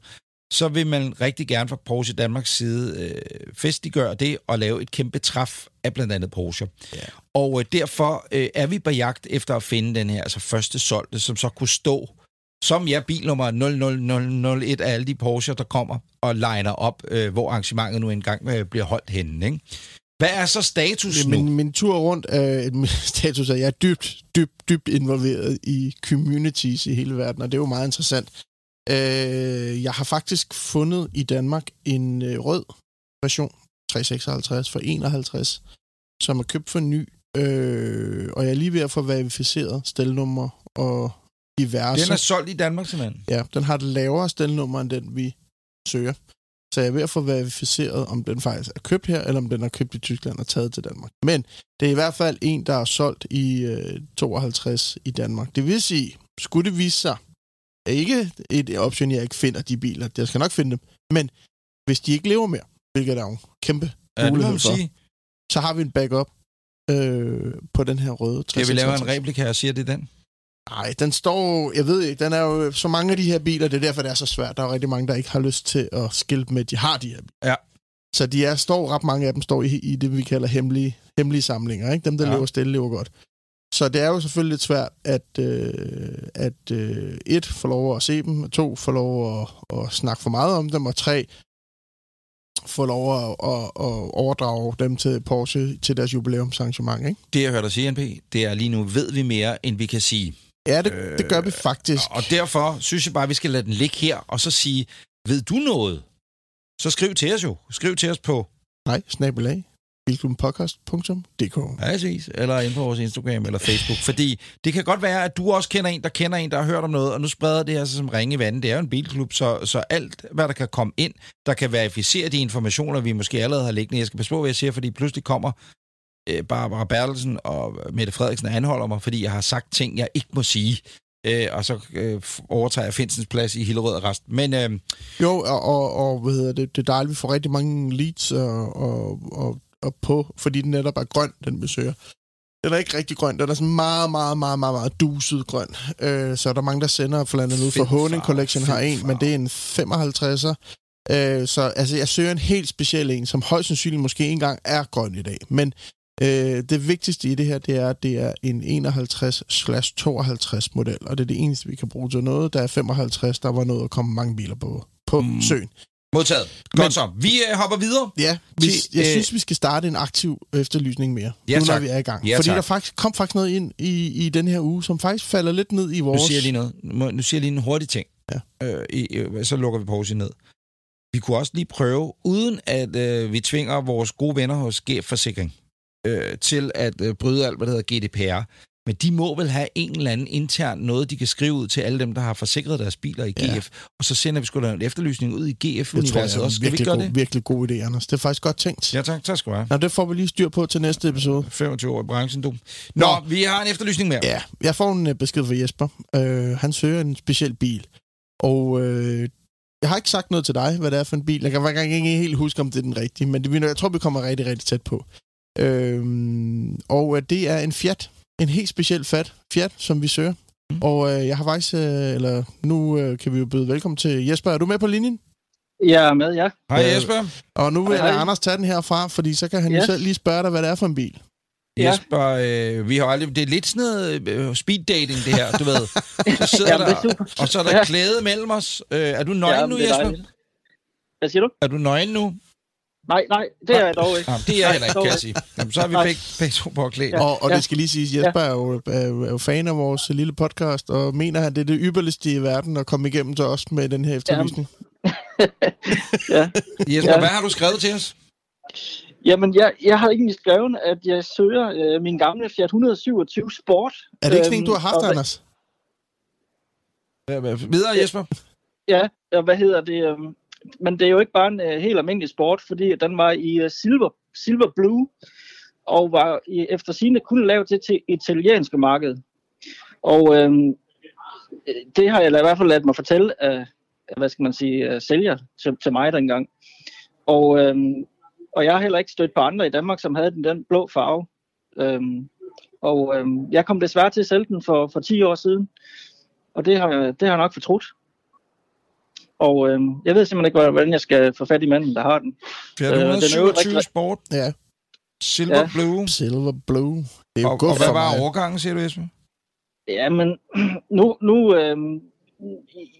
så vil man rigtig gerne fra Porsche Danmarks side øh, festliggøre det og lave et kæmpe træf af blandt andet Porsche. Yeah. Og øh, derfor øh, er vi på jagt efter at finde den her altså første solgte, som så kunne stå som ja, bil nummer nul nul nul nul et af alle de Porsche, der kommer og liner op, øh, hvor arrangementet nu engang øh, bliver holdt henne, ikke? Hvad er så status nu? Min, min tur rundt, øh, min status er, at jeg er dybt, dybt, dybt involveret i communities i hele verden, og det er jo meget interessant. Jeg har faktisk fundet i Danmark en rød version, tre hundrede seksoghalvtreds for enoghalvtreds, som er købt for ny, øh, og jeg er lige ved at få verificeret stelnummer og diverse. Den er solgt i Danmark simpelthen? Ja, den har et lavere stelnummer end den, vi søger. Så jeg er ved at få verificeret, om den faktisk er købt her, eller om den er købt i Tyskland og taget til Danmark. Men det er i hvert fald en, der er solgt i øh, tooghalvtreds i Danmark. Det vil sige, skulle det vise sig, ikke et option, jeg ikke finder de biler. Jeg skal nok finde dem. Men hvis de ikke lever mere, hvilket der er en kæmpe ja, mulighed for, sige. Så har vi en backup øh, på den her røde. Skal vi lave en replika og siger, det er den? Nej, den står... Jeg ved ikke, den er jo... Så mange af de her biler, det er derfor, det er så svært. Der er rigtig mange, der ikke har lyst til at skilte med, de har de her biler. Ja. Så de er, står, ret mange af dem står i, i det, vi kalder hemmelige, hemmelige samlinger. Ikke? Dem, der ja. lever stille, lever godt. Så det er jo selvfølgelig lidt svært, at, øh, at øh, et, får lov at se dem, to, får lov at, at snakke for meget om dem, og tre, får lov at, at, at overdrage dem til Porsche til deres jubilæumsarrangement, ikke? Det, jeg hørte dig sige, N P, det er lige nu, ved vi mere, end vi kan sige. Ja, det, øh, det gør vi faktisk. Og derfor synes jeg bare, at vi skal lade den ligge her, og så sige, ved du noget? Så skriv til os jo. Skriv til os på hej, snabelag, bilklubbenpodcast punktum d k. Præcis, eller ind på vores Instagram eller Facebook, fordi det kan godt være, at du også kender en, der kender en, der har hørt om noget, og nu spreder det her sig som ringe i vandet. Det er jo en bilklub, så, så alt, hvad der kan komme ind, der kan verificere de informationer, vi måske allerede har liggende. Jeg skal passe på, hvad jeg siger, fordi pludselig kommer øh, Barbara Bertelsen og Mette Frederiksen og anholder mig, fordi jeg har sagt ting, jeg ikke må sige. Øh, og så øh, overtager jeg Finsens plads i Hillerød og resten. Men, øh, jo, og, og, og hvad hedder det, det er dejligt, vi får rigtig mange leads og, og, og, og på, fordi den netop er grøn, den besøger. Den er ikke rigtig grøn, den er sådan meget, meget, meget, meget, meget duset grøn. Øh, så er der mange, der sender for landet ud, for Honing Collection har en, men det er en femoghalvtredser. Øh, så altså, jeg søger en helt speciel en, som højst sandsynligt måske engang er grøn i dag, men det vigtigste i det her, det er, at det er en enoghalvtreds tooghalvtreds model, og det er det eneste, vi kan bruge til noget. Der er femoghalvtreds, der var noget at komme mange biler på, på mm. søen. Modtaget. Godt men, så. Vi øh, hopper videre. Ja, vi, jeg øh, synes, vi skal starte en aktiv efterlysning mere, ja, nu når vi er i gang. Ja, fordi tak. Der faktisk, kom faktisk noget ind i, i den her uge, som faktisk falder lidt ned i vores... Nu siger jeg lige noget. Nu siger jeg lige en hurtig ting. Ja. Øh, øh, så lukker vi pausen ned. Vi kunne også lige prøve, uden at øh, vi tvinger vores gode venner hos G F Forsikring til at bryde alt, hvad der hedder G D P R. Men de må vel have en eller anden intern noget, de kan skrive ud til alle dem, der har forsikret deres biler i G F. Ja. Og så sender vi sgu da en efterlysning ud i G F-universet også. Skal vi gøre det? Virkelig god idé, Anders. Det er faktisk godt tænkt. Ja, tak. Tak skal du have. Nå, det får vi lige styr på til næste episode. femogtyve år i branchen, du. Nå, Nå, vi har en efterlysning mere. Ja, jeg får en besked fra Jesper. Uh, han søger en speciel bil. Og... Uh, jeg har ikke sagt noget til dig, hvad det er for en bil. Jeg kan faktisk ikke helt huske, om det er den rigtige. Men det, jeg tror, vi kommer rigtig, rigtig tæt på. Øhm, og det er en Fiat, en helt speciel Fiat, Fiat som vi søger. Mm. Og øh, jeg har faktisk, øh, eller nu øh, kan vi jo byde velkommen til Jesper. Er du med på linjen? Jeg er med, ja. Hej Jesper. Og nu vil hej, hej. Anders tage den herfra, fordi så kan han yes. jo selv lige spørge dig, hvad det er for en bil. Ja. Jesper, øh, vi har aldrig, det er lidt sådan noget øh, speed dating det her, du ved. Så sidder jamen, der, og så er der ja. Klæde mellem os. Øh, er du nøgen jamen, nu, Jesper? Dejligt. Hvad siger du? Er du nøgen nu? Nej, nej, det er jeg dog ikke. Jamen, det er jeg heller ikke, kan jeg sige. Jamen, så har vi begge, begge to på at klæde. Ja, og og ja. Det skal lige siges, Jesper er jo, er jo fan af vores lille podcast, og mener han, det er det ypperligste i verden at komme igennem til os med den her efterlysning. Ja. Jesper, ja. Hvad har du skrevet til os? Jamen, jeg, jeg har egentlig skrevet, at jeg søger øh, min gamle Fiat et hundrede syvogtyve Sport. Er det ikke sådan, øhm, du har haft, og... Anders? Ja, videre, Jesper. Ja, og hvad hedder det... Øhm... Men det er jo ikke bare en øh, helt almindelig Sport, fordi den var i øh, silver, silver blue, og var i, efter sigende kun lavet til, til italienske marked. Og øh, det har jeg i hvert fald ladet mig fortælle af, hvad skal man sige, uh, sælger til, til mig dengang. Og, øh, og jeg har heller ikke stødt på andre i Danmark, som havde den, den blå farve. Øh, og øh, jeg kom desværre til at sælge den for, for ti år siden, og det har, det har jeg nok fortrudt. Og øh, jeg ved simpelthen ikke, hvordan jeg skal få fat i manden, der har den. Fiat et hundrede syvogtyve øh, Sport. Ja. Silver ja. Blue. Silver Blue. Det er jo og, godt og hvad var overgangen, siger du, Jesper? Jamen, nu... nu øh,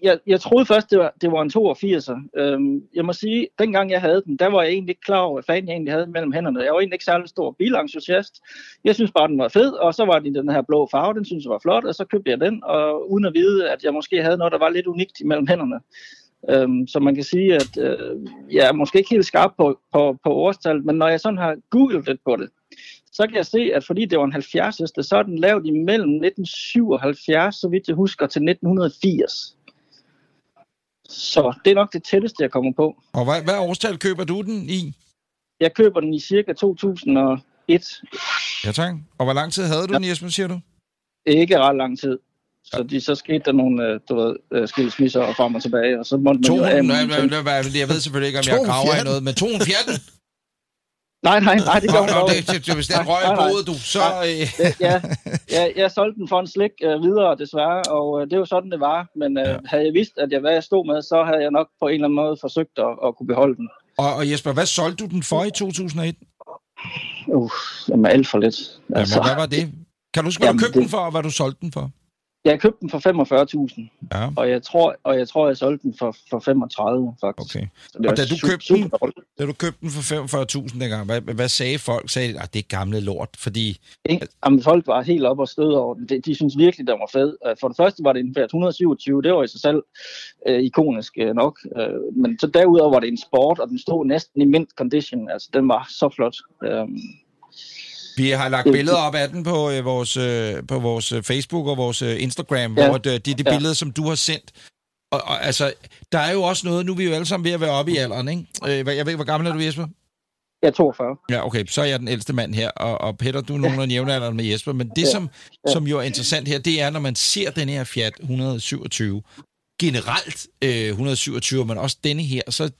jeg, jeg troede først, det var, det var en toogfirs'er. Øh, jeg må sige, dengang jeg havde den, der var jeg egentlig ikke klar over, hvad fanden jeg egentlig havde mellem hænderne. Jeg var egentlig ikke særlig stor bilentusiast. Jeg synes bare, den var fed, og så var den den her blå farve, den synes jeg var flot, og så købte jeg den, og uden at vide, at jeg måske havde noget, der var lidt unikt mellem hænderne. Øhm, så man kan sige, at øh, jeg er måske ikke helt skarp på, på, på årstallet, men når jeg sådan har googlet lidt på det, så kan jeg se, at fordi det var en halvfjerds'er, så er den lavet imellem nitten syvoghalvfjerds, så vidt jeg husker, til nitten firs. Så det er nok det tætteste, jeg kommer på. Og hvad, hvad årstal køber du den i? Jeg køber den i cirka to tusind og et. Ja tak. Og hvor lang tid havde du ja. Den, Jesper, siger du? Ikke ret lang tid. Så, de, så skete der nogle, du ved, skilsmisser og frem og tilbage, og så måtte man to, jo af med jeg, jeg ved selvfølgelig ikke, om jeg graver i noget, men to hundrede fjorten? Nej, nej, nej, det gør man dog. Hvis den røg i boet, du, så... Nej, ja, jeg, jeg solgte den for en slik øh, videre, desværre, og øh, det var sådan, det var. Men øh, ja. Havde jeg vidst, at jeg, hvad jeg stod med, så havde jeg nok på en eller anden måde forsøgt at, at kunne beholde den. Og, og Jesper, hvad solgte du den for i to tusind og et? Uff, uh, jamen alt for lidt. Altså. Jamen, hvad var det? Kan du huske, hvad du købte den for, og hvad du solgte den for? Jeg købte den for femogfyrre tusind, ja. og jeg tror, og jeg tror, jeg solgte den for for femogtredive faktisk. Okay. Og da du super, købte den, super. da du købte den for femogfyrre tusind dengang, hvad, hvad sagde folk? Sagde de, at det er gamle lort, fordi ikke? Jamen, folk var helt op og stød over den. De, de synes virkelig, den var fed. For det første var det en Fiat et hundrede syvogtyve, det var i sig selv øh, ikonisk øh, nok, øh, men så derudover var det en sport, og den stod næsten i mint condition. Altså, den var så flot. Øh, Vi har lagt billeder op af den på øh, vores øh, på vores Facebook og vores øh, Instagram, ja. Hvor det er det billede, ja. Som du har sendt. Og, og altså, der er jo også noget, nu er vi jo alle sammen ved at være oppe i alderen, ikke? Øh, jeg ved, hvor gammel er du, Jesper? Jeg er toogfyrre. Ja, okay, så er jeg den ældste mand her, og, og Peter, du er nogenlunde jævnaldrende med Jesper, men det, ja. Som, som jo er interessant her, det er, når man ser den her Fiat et hundrede syvogtyve, generelt øh, et hundrede syvogtyve, men også denne her, så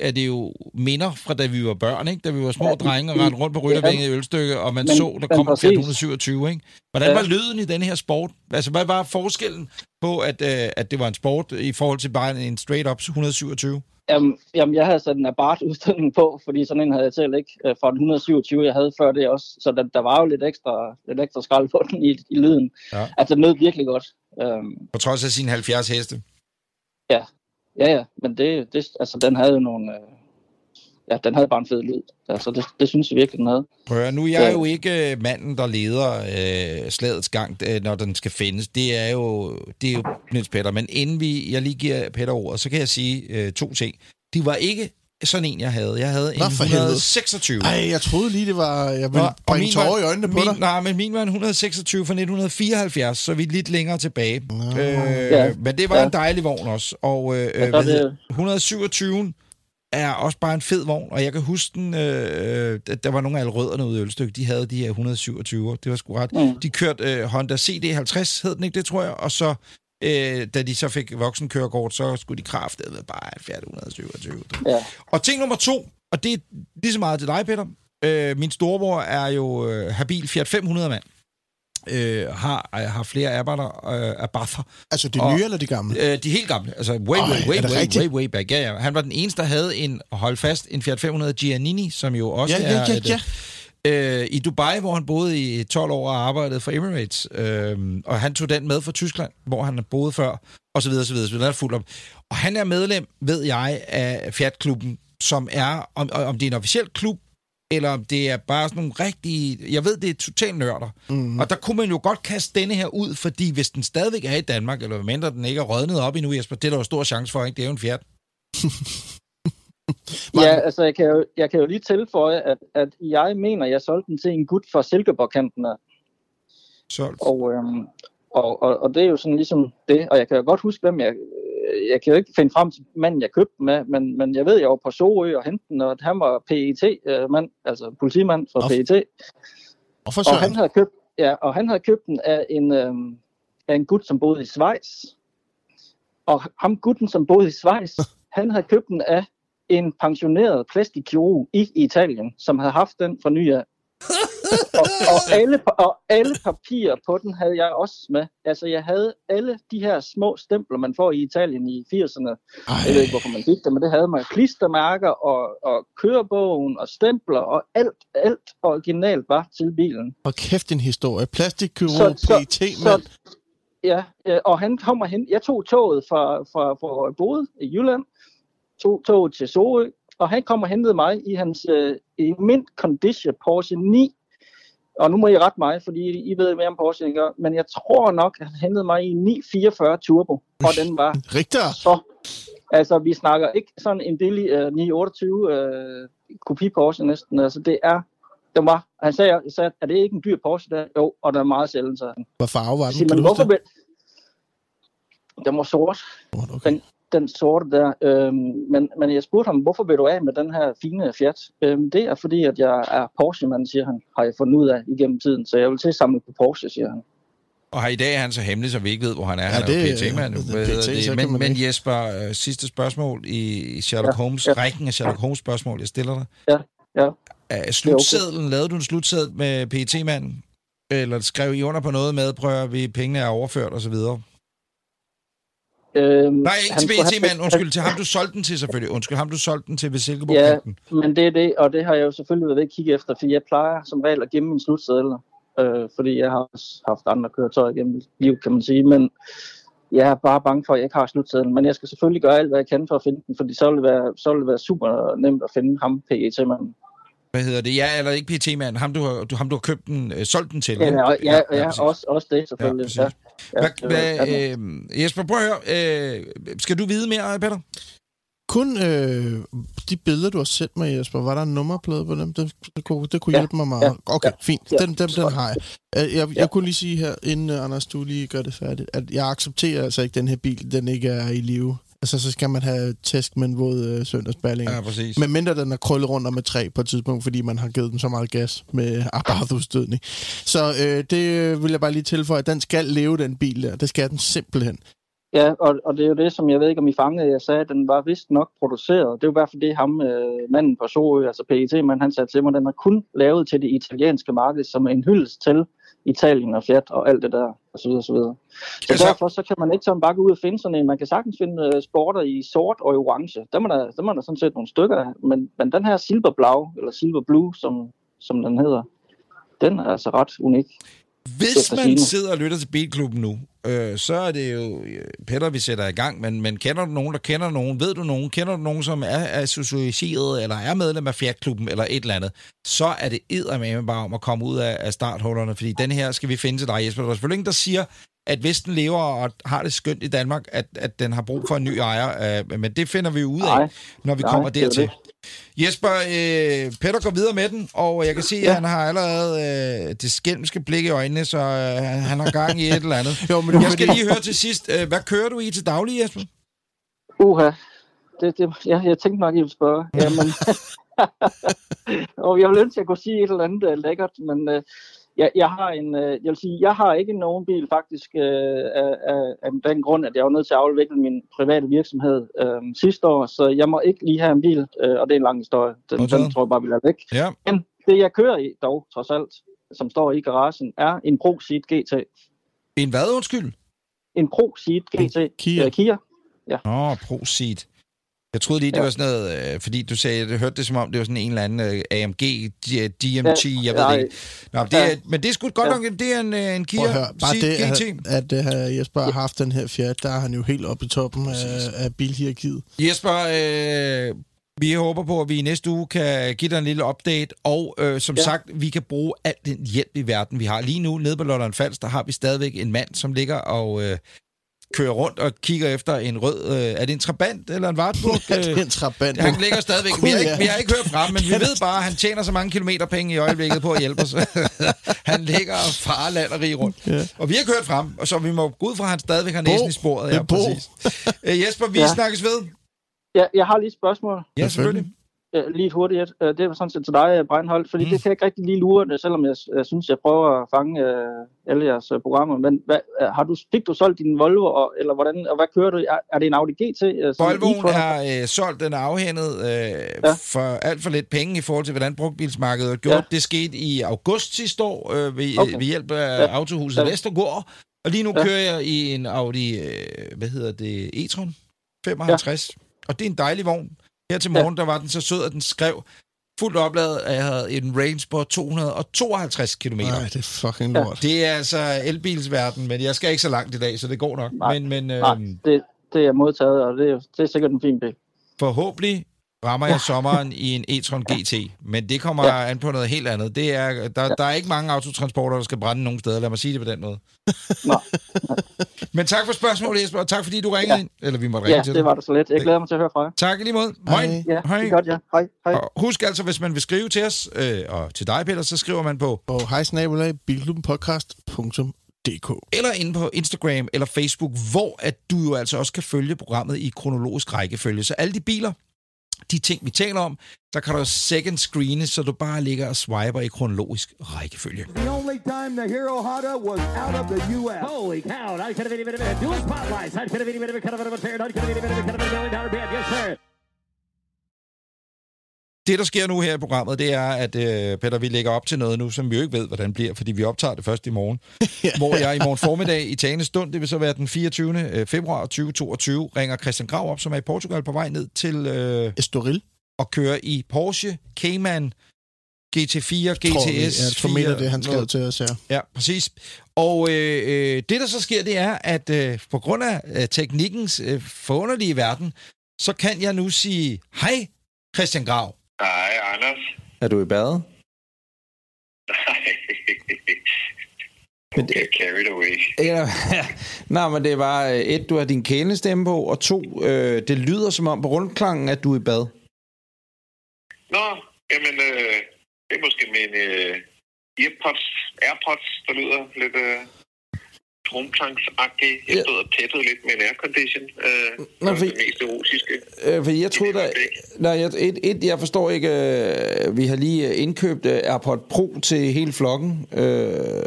er det jo minder fra, da vi var børn, ikke? Da vi var små, ja, drenge og rendte rundt på ryttervænget, ja. I Ølstykke, og man men, så, der kom en Fiat et hundrede syvogtyve, ikke? Hvordan, ja. Var lyden i denne her sport? Altså, hvad var forskellen på, at, øh, at det var en sport i forhold til bare en straight-up et hundrede syvogtyve? Jamen, jamen, jeg havde sådan en Abarth-udstødning på, fordi sådan en havde jeg selv ikke fra den et hundrede syvogtyve, jeg havde før det også. Så der, der var jo lidt ekstra, lidt ekstra skrald på den i, i lyden. Ja. Altså, den lød virkelig godt. Um, på trods af sine halvfjerds heste? Ja, ja, ja. Men det, det, altså, den havde jo nogle... Øh, ja, den havde bare en fed lyd. Altså, det, det synes jeg virkelig, den havde. Prøv at høre, nu er jeg jo ikke manden, der leder øh, slagets gang, øh, når den skal findes. Det er jo, det er jo Niels Petter. Men inden vi, jeg lige giver Petter ordet, så kan jeg sige øh, to ting. Det var ikke sådan en, jeg havde. Jeg havde en et hundrede seksogtyve. Nej, jeg troede lige, det var... Jeg ville bringe tårer i øjnene på dig. Nej, men min var en et hundrede seksogtyve fra nitten fireoghalvfjerds, så vi er lidt længere tilbage. Øh, ja. Men det var, ja. En dejlig vogn også. Og øh, ja, det... et hundrede syvogtyve... er også bare en fed vogn, og jeg kan huske den, øh, der var nogle af alle rødderne ude i Ølstykke, de havde de her et hundrede syvogtyve'er, det var sgu ret. Mm. De kørte øh, Honda C D halvtreds, hed den ikke, det tror jeg, og så, øh, da de så fik voksenkørekort, så skulle de kraftedeme bare Fiat et hundrede syvogtyve. Ja. Og ting nummer to, og det er lige så meget til dig, Peter, øh, min storebror er jo øh, habil Fiat femhundrede-mand. Øh, har, har flere arbejder øh, af buffer. Altså de nye, og, eller de gamle? Øh, de helt gamle. Altså way, Øj, way, way, way, way, way back. Ja, ja. Han var den eneste, der havde en, hold fast, en Fiat fem hundrede Giannini, som jo også, ja, ja, ja, ja. er et, øh, i Dubai, hvor han boede i tolv år og arbejdede for Emirates. Øh, og han tog den med fra Tyskland, hvor han boede før, og så videre, så videre. Så videre. Fuld op. Og han er medlem, ved jeg, af Fiat-klubben, som er, om, om det er en officiel klub, eller om det er bare sådan nogle rigtige... Jeg ved, det er totalt nørder. Mm. Og der kunne man jo godt kaste denne her ud, fordi hvis den stadigvæk er i Danmark, eller mindre den ikke er rødnet op endnu, Jesper, det er der jo stor chance for, ikke? Det er jo en Fiat. Ja, altså, jeg kan jo, jeg kan jo lige tilføje, at, at jeg mener, jeg solgte den til en gut fra Silkeborg-kanten af. Solgt. Og, øhm, og, og, og det er jo sådan ligesom det, og jeg kan jo godt huske, hvem jeg... Jeg kan jo ikke finde frem til manden, jeg købte med, men, men jeg ved, jeg var på Sorø og hentede den, og han var P E T-mand, altså politimand fra P E T. Og, og, han havde købt, ja, og han havde købt den af en, øhm, af en gut, som boede i Schweiz. Og ham gutten, som boede i Schweiz, han havde købt den af en pensioneret plastikkirurg i Italien, som havde haft den fra ny af. Og, og, alle, og alle papirer på den havde jeg også med. Altså, jeg havde alle de her små stempler, man får i Italien i firserne. Ej. Jeg ved ikke, hvorfor man fik det, men det havde man. Klistermærker og, og kørebogen og stempler og alt, alt originalt var til bilen. Og kæft en historie. Plastikkirurg, P E T-mand. Ja, og han kommer hen. Jeg tog toget fra, fra, fra Bode i Jylland, tog toget til Sorø, og han kommer og hentede mig i hans øh, i mint condition Porsche ni. Og nu må I rette mig, fordi I ved mere om Porsche, ikke? Men jeg tror nok, at han hentede mig i ni fireogfyrre Turbo, og den var Richter. Så... Altså, vi snakker ikke sådan en billig øh, ni otteogtyve øh, kopi Porsche næsten. Altså, det er... Den var... Han sagde, sagde, er det ikke en dyr Porsche der? Jo, og den er meget sjældent, så... Hvad farve var den? Siger, hvorfor vil... Den var sort. Oh, okay. Den... den sorte der, øhm, men, men jeg spurgte ham, hvorfor vil du af med den her fine Fiat? Øhm, det er fordi, at jeg er Porsche-mand, siger han, har jeg fundet ud af igennem tiden, så jeg vil til samle på Porsche, siger han. Og i dag er han så hemmelig, så vi ikke ved, hvor han er. Ja, han er jo P T-mand nu. Det, men, men Jesper, øh, sidste spørgsmål i Sherlock ja, Holmes, ja. Rækken af Sherlock Holmes-spørgsmål, jeg stiller dig. Ja, ja. Æh, slutsedlen, okay. Lavede du en slutseddel med P T-manden? Eller skrev I under på noget med, prøver vi pengene er overført, og så videre? Øhm, Nej, ikke til B T-manden, undskyld, til ham du solgte den til selvfølgelig, undskyld, ham du solgte den til ved Silkeborg. Ja, men det er det, og det har jeg jo selvfølgelig været ved at kigge efter, for jeg plejer som regel at gemme mine slutsedler. øh, fordi jeg har også haft andre køretøjer gennem livet, kan man sige, men jeg er bare bange for, at jeg ikke har slutsedlen, men jeg skal selvfølgelig gøre alt, hvad jeg kan for at finde den, fordi så vil det være, så vil det være super nemt at finde ham, P E T-manden. Hvad hedder det? Ja, eller ikke P E T-manden, ham du har, du, ham, du har købt den, øh, solgt den til. Ja, ja, ja, ja, ja også, også det selvfølgelig. Ja, ja. Ja, hva, hva, øh, Jesper, prøv at høre. Øh, skal du vide mere, Peter? Kun øh, de billeder, du har sendt mig, Jesper, var der en nummerplade på dem? Det, det kunne, det kunne ja, hjælpe mig meget. Ja, okay, ja, fint. Ja, den, den, den har jeg. Jeg, jeg, jeg ja. kunne lige sige her, inden uh, Anders, du lige gør det færdigt, at jeg accepterer altså ikke den her bil, den ikke er i live. Altså, så skal man have tæsk med en våd uh, søndagsballing. Ja, præcis. Men mindre den er krøllet rundt om et træ på et tidspunkt, fordi man har givet den så meget gas med abarthusstødning. Så øh, det vil jeg bare lige tilføje, at den skal leve, den bil der. Det skal den simpelthen. Ja, og, og det er jo det, som jeg ved ikke, om I fangede. Jeg sagde, at den var vist nok produceret. Det er jo i hvert fald det, ham, øh, manden på Sorø, altså P E T-manden, han sagde til mig, den er kun lavet til det italienske marked, som en hyldest til Italien og Fiat og alt det der, og så videre, og så videre. Så altså, derfor så kan man ikke sådan bare gå ud og finde sådan en. Man kan sagtens finde sporter i sort og i orange. Der må der, der, må der sådan set nogle stykker af. Men, men den her silverblau, eller silverblue, som, som den hedder, den er altså ret unik. Hvis man sidder og lytter til Bilklubben nu, øh, så er det jo Peter, vi sætter i gang, men, men kender du nogen, der kender nogen, ved du nogen, kender du nogen, som er associeret eller er medlem af Fiat-klubben eller et eller andet, så er det eddermame bare om at komme ud af, af starthullerne, fordi den her skal vi finde til dig, Jesper. Der er selvfølgelig ingen, der siger, at hvis den lever og har det skønt i Danmark, at, at den har brug for en ny ejer, øh, men det finder vi jo ud af, nej, når vi nej, kommer dertil. Jesper, øh, Peter går videre med den, og jeg kan se, at ja. han har allerede øh, det skælmske blik i øjnene, så øh, han har gang i et eller andet. Jo, men jeg skal lige høre til sidst, øh, hvad kører du i til daglig, Jesper? Uha, det, det, ja, jeg tænkte nok, I ville spørge. Jamen, og jeg ville ønske, at jeg kunne sige et eller andet uh, lækkert, men uh, jeg, jeg har en, uh, jeg vil sige, jeg har ikke nogen bil faktisk uh, af, af, af den grund, at jeg var nødt til at afvikle min private virksomhed uh, sidste år, så jeg må ikke lige have en bil, uh, og det er en lang historie. Den, okay. den tror jeg bare, vi lader væk. Ja. Men det, jeg kører i dog, trods alt, som står i garagen, er en ProSeed G T. En hvad, undskyld? En ProSeed G T. En Kia. Uh, Kia. Ja. Åh, oh, ProSeed. Jeg troede lige, det ja. var sådan noget, øh, fordi du sagde, det hørte det som om, det var sådan en eller anden øh, A M G, D M T, ja, jeg ved nej. det ikke. Nå, det er, men det er sgu godt ja. nok, det er en, en Kia hør, bare det, G T. At, at, at Jesper har haft den her Fiat, der er han jo helt oppe i toppen af, af bilhierarkiet. Jesper, øh, vi håber på, at vi i næste uge kan give dig en lille update, og øh, som ja. sagt, vi kan bruge alt den hjælp i verden, vi har. Lige nu, nede på Lolland-Falster, der har vi stadigvæk en mand, som ligger og... Øh, kører rundt og kigger efter en rød... Øh, er det en Trabant eller en Wartburg? Ja, det er en Trabant. Han ligger stadigvæk... Cool, vi, har ikke, ja. vi har ikke hørt frem, men vi ved bare, at han tjener så mange kilometer penge i øjeblikket på at hjælpe os. Han ligger og farer land og rig rundt. Ja. Og vi har kørt frem, og så vi må gå ud fra, at han stadigvæk har næsen i sporet. Ja, præcis. Æ, Jesper, vi ja. snakkes ved. Ja, jeg har lige et spørgsmål. Ja, selvfølgelig. Lige hurtigt. Det var sådan set til dig, Breinholt, fordi mm. det kan jeg ikke rigtig lige lure, selvom jeg, jeg synes, jeg prøver at fange øh, alle jeres programmer. Men hvad, har du, fik du solgt din Volvo, og, eller hvordan, og hvad kører du? Er, er det en Audi G T? Volvoen er øh, solgt, den er afhændet øh, ja. for alt for lidt penge i forhold til, hvordan brugtbilsmarkedet er gjort. Ja. Det skete i august sidste år øh, ved, okay. ved hjælp af ja. Autohuset ja. Vestergaard. Og lige nu ja. kører jeg i en Audi, øh, hvad hedder det, e-tron femoghalvtreds. Ja. Og det er en dejlig vogn. Her til morgen, ja. der var den så sød, at den skrev fuldt opladet, at jeg havde en range på to hundrede og tooghalvtreds kilometer. Nej, det er fucking lort. Ja. Det er altså elbilsverden, men jeg skal ikke så langt i dag, så det går nok. Nej, men, men, nej øhm, det, det er modtaget, og det er, det er sikkert en fin bil. Forhåbentlig rammer jeg sommeren i en e-tron G T, men det kommer ja. an på noget helt andet. Det er, der, ja. der er ikke mange autotransporter, der skal brænde nogen steder, lad mig sige det på den måde. Nej. Men tak for spørgsmålet, Jesper, og tak fordi du ringede ja. ind. Eller vi må ringe ja, til dig. Ja, det var det så let. Jeg glæder mig til at høre fra jer. Tak lige måde. Hej. Ja, hej. Det er godt, ja. Hej. Hej. Og husk altså, hvis man vil skrive til os, øh, og til dig, Peter, så skriver man på... Og hej, snabelag, bilklubbenpodcast punktum d k. Eller inde på Instagram eller Facebook, hvor at du jo altså også kan følge programmet i kronologisk rækkefølge. Så alle de biler, de ting, vi taler om, der kan du second screene, så du bare ligger og swiper i kronologisk rækkefølge. The only time the hero Honda was out of the U S. Holy cow, I could have been a bit of a dual spotlight. I could have been a bit of a kind of a fair, I could have been a bit of a kind of a million dollar band. Yes, sir. Det, der sker nu her i programmet, det er, at øh, Peter, vi lægger op til noget nu, som vi jo ikke ved, hvordan bliver, fordi vi optager det først i morgen. ja. Hvor jeg i morgen formiddag i tagende stund, det vil så være den fireogtyvende februar tyve toogtyve, ringer Christian Grav op, som er i Portugal på vej ned til... Øh, Estoril. Og kører i Porsche Cayman G T fire, G T S fire. Ja, det han skrev til os, ja. Ja, præcis. Og øh, det, der så sker, det er, at øh, på grund af øh, teknikkens øh, forunderlige verden, så kan jeg nu sige, hej, Christian Grav. Hej, Anders. Er du i badet? Nej. Men det, carried away. Ja, ja. Nej, men det er bare, et, du har din kælestemme på, og to, øh, det lyder som om på rundklangen, at du er i bad. Nå, jamen, øh, det er måske mine øh, earpods, AirPods, der lyder lidt øh, rumklangs-agtigt. Jeg stod og tættede lidt med en aircondition. Øh, Nå, for, det mest erotiske. Øh, for jeg troede der... Nej, jeg, et, et, jeg forstår ikke... Øh, vi har lige indkøbt øh, AirPod Pro til hele flokken øh,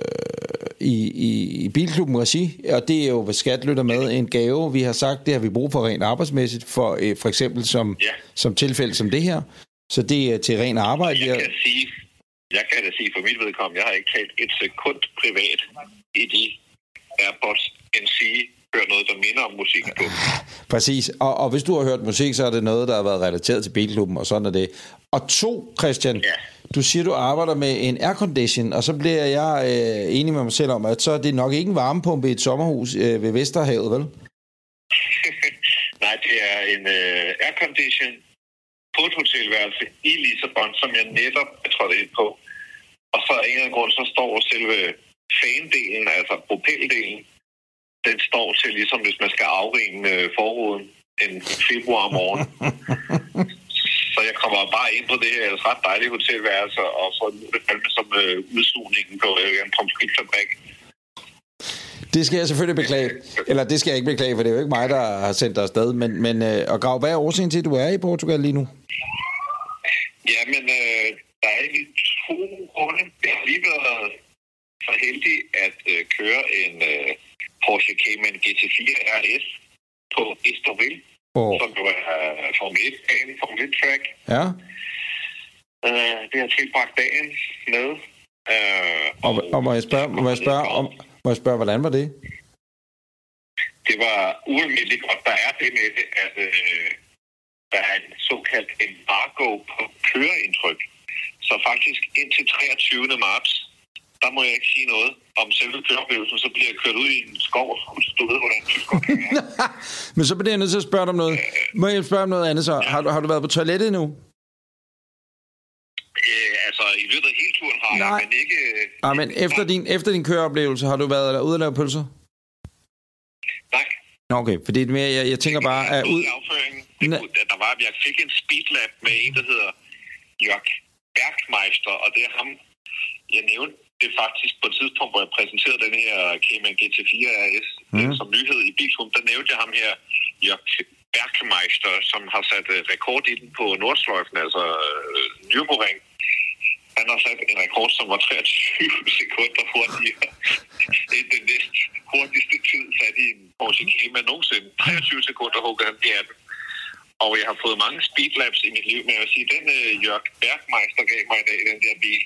i, i, i Bilklubben Regi, og det er jo, hvad skat lytter med, en gave. Vi har sagt, det har vi brug for rent arbejdsmæssigt, for, øh, for eksempel som, ja. som tilfælde som det her. Så det er til ren arbejde. Jeg kan sige, jeg kan da sige for mit vedkommende, jeg har ikke talt et sekund privat i de AirPods, end sige, hør noget, der minder om musik på. Præcis, og, og hvis du har hørt musik, så er det noget, der har været relateret til Bilklubben, og sådan er det. Og to, Christian, ja. Du siger, du arbejder med en aircondition, og så bliver jeg øh, enig med mig selv om, at så er det nok ikke en varmepumpe i et sommerhus øh, ved Vesterhavet, vel? Nej, det er en øh, aircondition på et hotelværelse i Lissabon, som jeg netop er trådt ind på. Og så af en eller anden grund, så står selve fandelen, altså propeldelen, den står til ligesom, hvis man skal afrine forruden en februar morgen. Så jeg kommer bare ind på det her altså ret dejlige hotelværelse, og så er det fandme som øh, udsugningen på øh, en tromskildfabrik. Det skal jeg selvfølgelig beklage. Eller det skal jeg ikke beklage, for det er jo ikke mig, der har sendt dig afsted. Men, men øh, og Grav, hvad er årsagen til, at du er i Portugal lige nu? Jamen, øh, der er lige to grunde. Jeg har lige været så heldig at øh, køre en øh, Porsche Cayman G T fire R S på Estoril, oh. som jo er uh, Formula et-banen, Formula et-track. Ja. Uh, det har tilbragt dagen med. Uh, og, og, og må jeg spørge, må jeg spørge om... Må jeg spørge, hvordan var det? Det var ualmindeligt godt. Der er det med det, at øh, der er en såkaldt embargo på køreindtryk. Så faktisk indtil treogtyvende marts, der må jeg ikke sige noget om selve køreoplevelsen, så bliver jeg kørt ud i en skov, så du ved, hvordan det går. Men så bliver jeg nødt til at spørge dig om noget. Må jeg spørge om noget andet så? Ja. Har, du, har du været på toilettet endnu? Øh, altså, i løbet af hele turen har jeg, men ikke... Nej, men efter din, efter din køreoplevelse, har du været der ude at lave pølser? Nej. Nå, okay, for det er mere, jeg, jeg tænker bare... at ud... Det kunne, der var, jeg fik en speedlab med en, der hedder Jörg Bergmeister, og det er ham, jeg nævnte det faktisk på et tidspunkt, hvor jeg præsenterede den her Cayman G T fire R S mm. som nyhed i Bilklubben, der nævnte jeg ham her, Jörg Bergmeister, som har sat rekord i den på Nordsløjfen, altså Nürburgring. Han har sat en rekord, som var treogtyve sekunder hurtigere end den næst hurtigste tid sat i en Porsche Cayman nogensinde. treogtyve sekunder hugger han i appen. Og jeg har fået mange speedlaps i mit liv, men jeg vil sige, den uh, Jörg Bergmeister gav mig i dag, den der bil,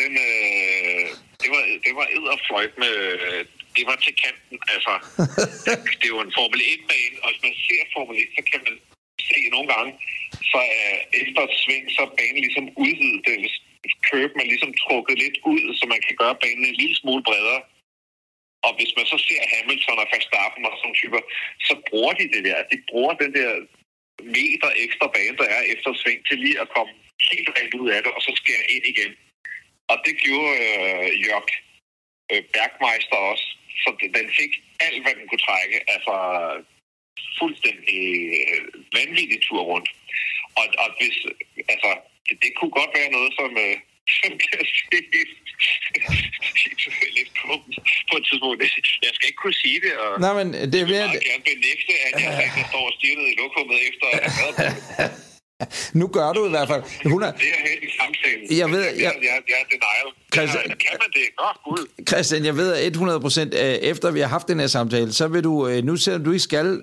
den, uh, det var, det var edderfløjt med... Uh, det var til kanten, altså. Det er jo en Formel et-bane, og hvis man ser Formel et, så kan man se nogle gange, så uh, efter et sving, så er banen ligesom udvidet. Køb man ligesom trukket lidt ud, så man kan gøre banen en lille smule bredere. Og hvis man så ser Hamilton og Verstappen og sådan typer, så bruger de det der. De bruger den der meter ekstra bane, der er efter sving, til lige at komme helt rent ud af det, og så skære ind igen. Og det gjorde øh, Jörg øh, Bergmeister også. Så den fik alt, hvad den kunne trække. Altså fuldstændig øh, vanvittig tur rundt. Og, og hvis... altså Det, det kunne godt være noget, som, øh, som kan se lidt på et tidspunkt. Jeg skal ikke kunne sige det, og nej, men det er jeg vil meget at... gerne benægte, at jeg faktisk øh... står og stirrede i lokummet efter at have været på. Nu gør du i hvert fald. Hun er... Det er helt i samtalen. Jeg ved, jeg... Jeg, jeg, jeg denial. Christian... Jeg, kan man det? Nå, Gud. Christian, jeg ved, at hundrede procent efter vi har haft den her samtale, så vil du, nu selvom du ikke skal...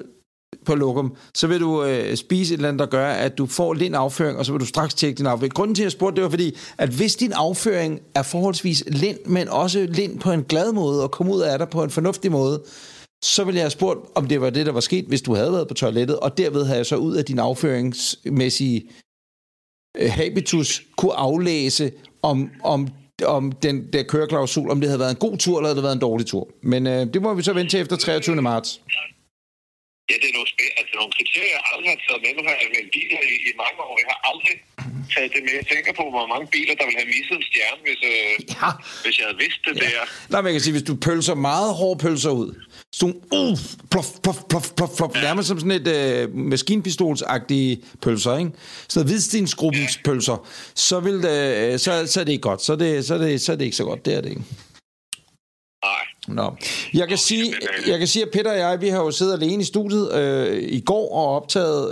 på lokum, så vil du øh, spise et eller andet, der gør, at du får lidt en afføring, og så vil du straks tjekke din afføring. Grunden til, at jeg spurgte, det var fordi, at hvis din afføring er forholdsvis lind, men også lind på en glad måde, og komme ud af dig på en fornuftig måde, så ville jeg have spurgt, om det var det, der var sket, hvis du havde været på toilettet, og derved havde jeg så ud af din afføringsmæssige habitus kunne aflæse, om, om, om den der køreklausul, om det havde været en god tur, eller det havde været en dårlig tur. Men øh, det må vi så vente til efter treogtyvende marts. Ja, det er nogle, spil- altså, nogle kriterier, jeg aldrig har taget med, når jeg har anvendt biler i, i mange år. Jeg har aldrig taget det med. Jeg tænker på, hvor mange biler, der ville have misset en stjerne, hvis, øh, ja. hvis jeg havde vidst det ja. der. Nej, men jeg kan sige, hvis du pølser meget hårde pølser ud, så uh, plof, plof, plof, plof, plof, ja. nærmest som sådan et øh, maskinpistolsagtige pølser, ikke? Sådan hvidstensgruppens ja. pølser, så, vil det, øh, så, så er det ikke godt. Så er det, så er det, så er det ikke så godt. Det er det ikke. Nej. Nå. Jeg kan sige, jeg kan sige, at Peter og jeg, vi har jo siddet alene i studiet øh, i går og optaget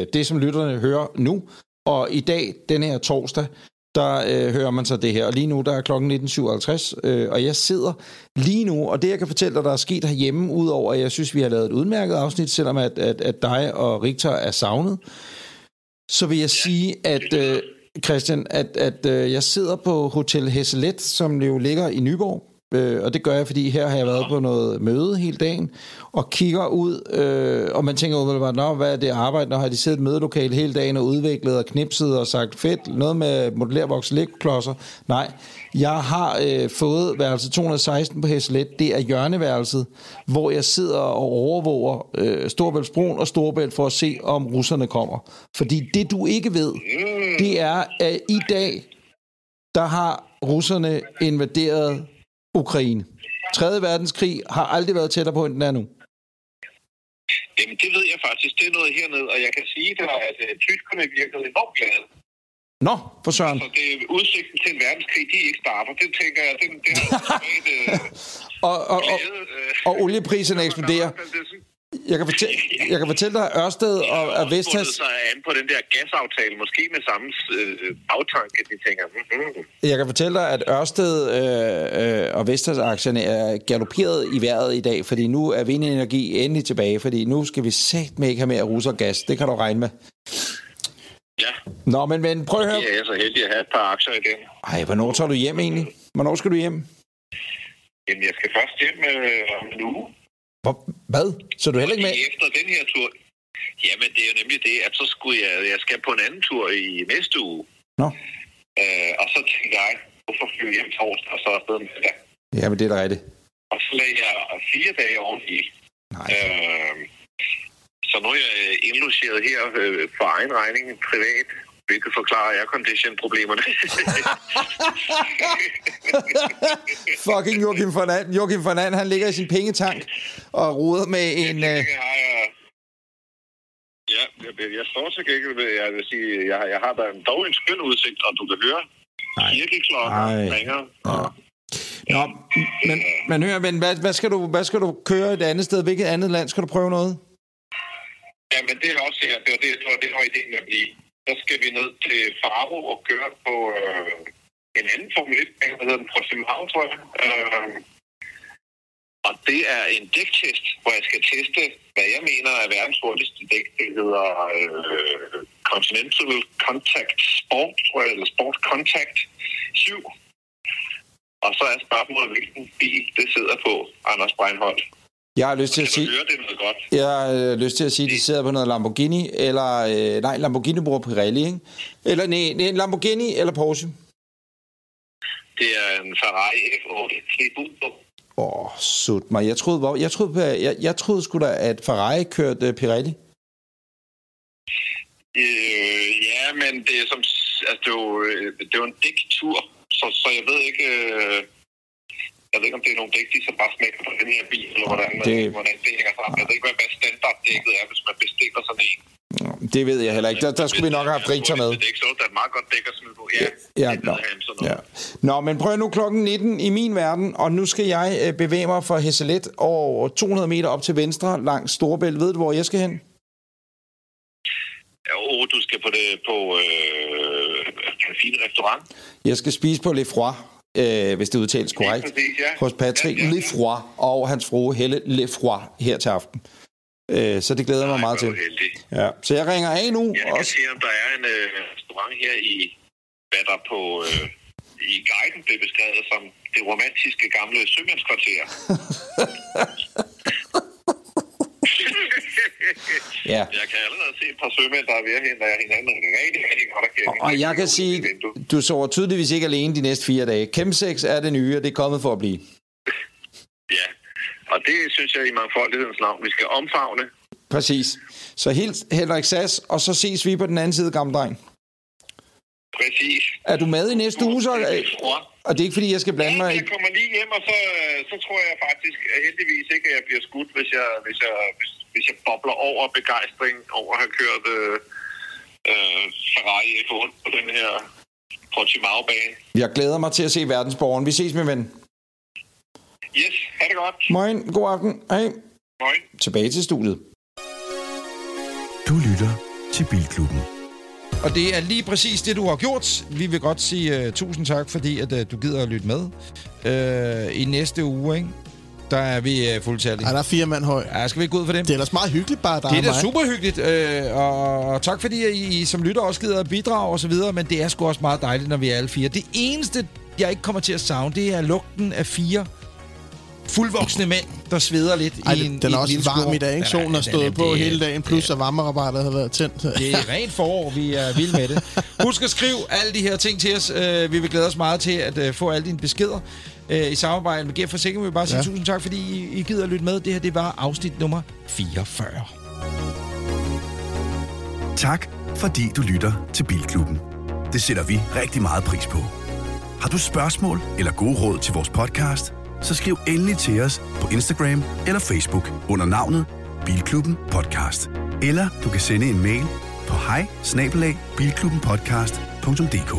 øh, det, som lytterne hører nu. Og i dag, den her torsdag, der øh, hører man så det her. Og lige nu, der er klokken nitten syvoghalvtreds, øh, og jeg sidder lige nu. Og det, jeg kan fortælle dig, der er sket herhjemme, udover at jeg synes, vi har lavet et udmærket afsnit, selvom at, at, at dig og Richter er savnet, så vil jeg sige, at... Øh, Christian, at, at øh, jeg sidder på Hotel Hesselet, som jo ligger i Nyborg. Øh, og det gør jeg, fordi her har jeg været på noget møde hele dagen, og kigger ud, øh, og man tænker umiddelbart, nå, hvad er det arbejde, når har de siddet i et mødelokale hele dagen og udviklet og knipset og sagt fedt, noget med modellervoks lægklodser. Nej, jeg har øh, fået værelse to hundrede og seksten på Hesselet, det er hjørneværelset, hvor jeg sidder og overvåger øh, Storebæltsbroen og Storebælt for at se, om russerne kommer. Fordi det, du ikke ved, det er, at i dag, der har russerne invaderet Ukraine. tredje verdenskrig har aldrig været tættere på, end den er nu. Jamen, det ved jeg faktisk. Det er noget hernede, og jeg kan sige dig, at uh, tyskerne virkede enormt glade. Nå, for søren. Så altså, det er udsigten til en verdenskrig, de ikke starter. Det tænker jeg, det, det har været et uh, og, og, og, uh, og oliepriserne eksploderer. Jeg kan fortælle, jeg kan fortælle dig, Ørsted og ja, Vestas... Jeg sig an på den der gasaftale, måske med samme øh, bagtanke, de tænker. Mm-hmm. Jeg kan fortælle dig, at Ørsted øh, øh, og Vestas-aktierne er galopperet i vejret i dag, fordi nu er vindenergi endelig tilbage, fordi nu skal vi satme ikke have mere russergas. Det kan du regne med. Ja. Nå, men, men prøv at høre... Ja, jeg er så heldig at have et par aktier igen. Ej, hvornår tager du hjem egentlig? Hvornår skal du hjem? Jamen, jeg skal først hjem øh, om en uge. Hvad? Så er du heller ikke med? Efter den her tur... Jamen, det er jo nemlig det, at så skulle jeg... Jeg skal på en anden tur i næste uge. Nå. Øh, og så tænkte jeg, hvorfor flyve hjem torsdag, og så er afsted mandag. Jamen, det er da rigtigt. Og så lagde jeg fire dage oveni. Nej. Øh, så nu er jeg indlogeret her øh, for egen regning, privat, hvilket forklarer aircondition-problemerne. Fucking Joachim von And. Joachim von And, han ligger i sin pengetank og roder med en... Jeg tænker, jeg har, jeg... Ja, jeg, jeg står til gengæld med, jeg vil sige, jeg, jeg har da en, dog en skøn udsigt, og du kan høre kirkeklokken ringer. Ja. Nå, men, men hør, men hvad, hvad, skal du, hvad skal du køre et andet sted? Hvilket andet land skal du prøve noget? Ja, men det er også her. Det var det, det, var, det var ideen at blive. Der skal vi ned til Faro og køre på øh, en anden Formel et-bane, der hedder den Proximhavn, tror jeg. Øh, og det er en dæktest, hvor jeg skal teste, hvad jeg mener er verdens hurtigste dæk. Det hedder øh, Continental Contact Sport, tror jeg, eller Sport Contact syv. Og så er spørgsmålet, hvilken bil det sidder på, Anders Breinholt. Jeg har lyst til at sige, jeg har lyst til at sige, at de sidder på noget Lamborghini eller øh, nej, Lamborghini bruger Pirelli, ikke? Eller nej, nej, Lamborghini eller Porsche. Det er en Ferrari F otte. Åh, sut mig. Jeg troede, jeg troede, jeg, jeg, jeg troede sgu da, at Ferrari kørte Pirelli. Øh, ja, men det er som, altså det er jo, det er jo en dæk tur, så, så jeg ved ikke. Øh... Jeg ved ikke, om det er nogle dæk, de så bare smækker på den her bil, eller hvordan det, hvordan det hænger sammen. Jeg ved ikke, hvad standarddækket er, hvis man bestiller sådan en. Det ved jeg heller ikke. Der, der skulle vi nok have haft Richter med. Det er ikke så, der er meget godt dæk at smide på. Ja, ja, det no. ham, sådan ja. Nå, men prøv nu klokken nitten i min verden, og nu skal jeg bevæge mig fra Hesselet over to hundrede meter op til venstre langs Storebælt. Ved du, hvor jeg skal hen? Åh, ja, du skal på det på øh, en fin restaurant. Jeg skal spise på Le Froid. Øh, hvis det udtales korrekt, præcis, ja. Hos Patrick ja, ja, ja. Lefroy og hans frue Helle Lefroy her til aften. Øh, så det glæder jeg mig meget til. Ja. Så jeg ringer af nu. Jeg kan se, om der er en øh, restaurant her i, hvad der på, øh, i guiden blev beskrevet som det romantiske gamle sømandskvarter. Ja. Jeg kan allerede se et par sømænd, der er ved at hente hinanden rigtig, rigtig godt igennem. Og jeg kan sige, du sover tydeligvis ikke alene de næste fire dage. Chemsex er det nye, og det er kommet for at blive. Ja, og det synes jeg i mangfoldighedens navn, vi skal omfavne. Præcis. Så helt Henrik Sass, og så ses vi på den anden side, gamle dreng. Præcis. Er du med i næste uge, så? Og det er ikke, fordi jeg skal blande mig i... Jeg kommer lige hjem, og så, så tror jeg faktisk heldigvis ikke, at jeg bliver skudt, hvis jeg, hvis jeg, hvis, hvis jeg bobler over begejstring over at have kørt øh, Ferrari rundt på den her Portimao-bane. Jeg glæder mig til at se verdensborgeren. Vi ses, min ven. Yes, ha' det godt. Morgen, god aften. Hej. Morgen. Tilbage til studiet. Du lytter til Bilklubben. Og det er lige præcis det, du har gjort. Vi vil godt sige uh, tusind tak, fordi at, uh, du gider at lytte med. Uh, I næste uge, ikke? Der er vi uh, fuldtærlige. Ja, der er fire mand høj. Ja, skal vi ikke gå ud for dem? Det er ellers meget hyggeligt bare, der det er, er da super hyggeligt, uh, og, og tak fordi I, I som lytter også gider at bidrage og så videre, men det er sgu også meget dejligt, når vi er alle fire. Det eneste, jeg ikke kommer til at savne, det er lugten af fire fuldvoksne mænd, der sveder lidt. Ej, i en, den er i også en varm i dag, ikke? Solen har stået på hele dagen, plus at varmearbejdet har været tændt. Det er rent forår, vi er vilde med det. Husk at skrive alle de her ting til os. Vi vil glæde os meget til at få alle dine beskeder i samarbejde med G F Forsikring. Vi vil bare sige ja. Tusind tak, fordi I gider at lytte med. Det her, det var afsnit nummer fireogfyrre. Tak, fordi du lytter til Bilklubben. Det sætter vi rigtig meget pris på. Har du spørgsmål eller gode råd til vores podcast, så skriv endelig til os på Instagram eller Facebook under navnet Bilklubben Podcast. Eller du kan sende en mail på hej bindestreg bilklubbenpodcast punktum d k.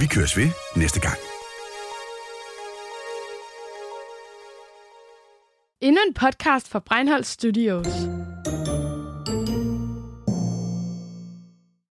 Vi køres ved næste gang. Endnu en podcast fra Breinholt Studios.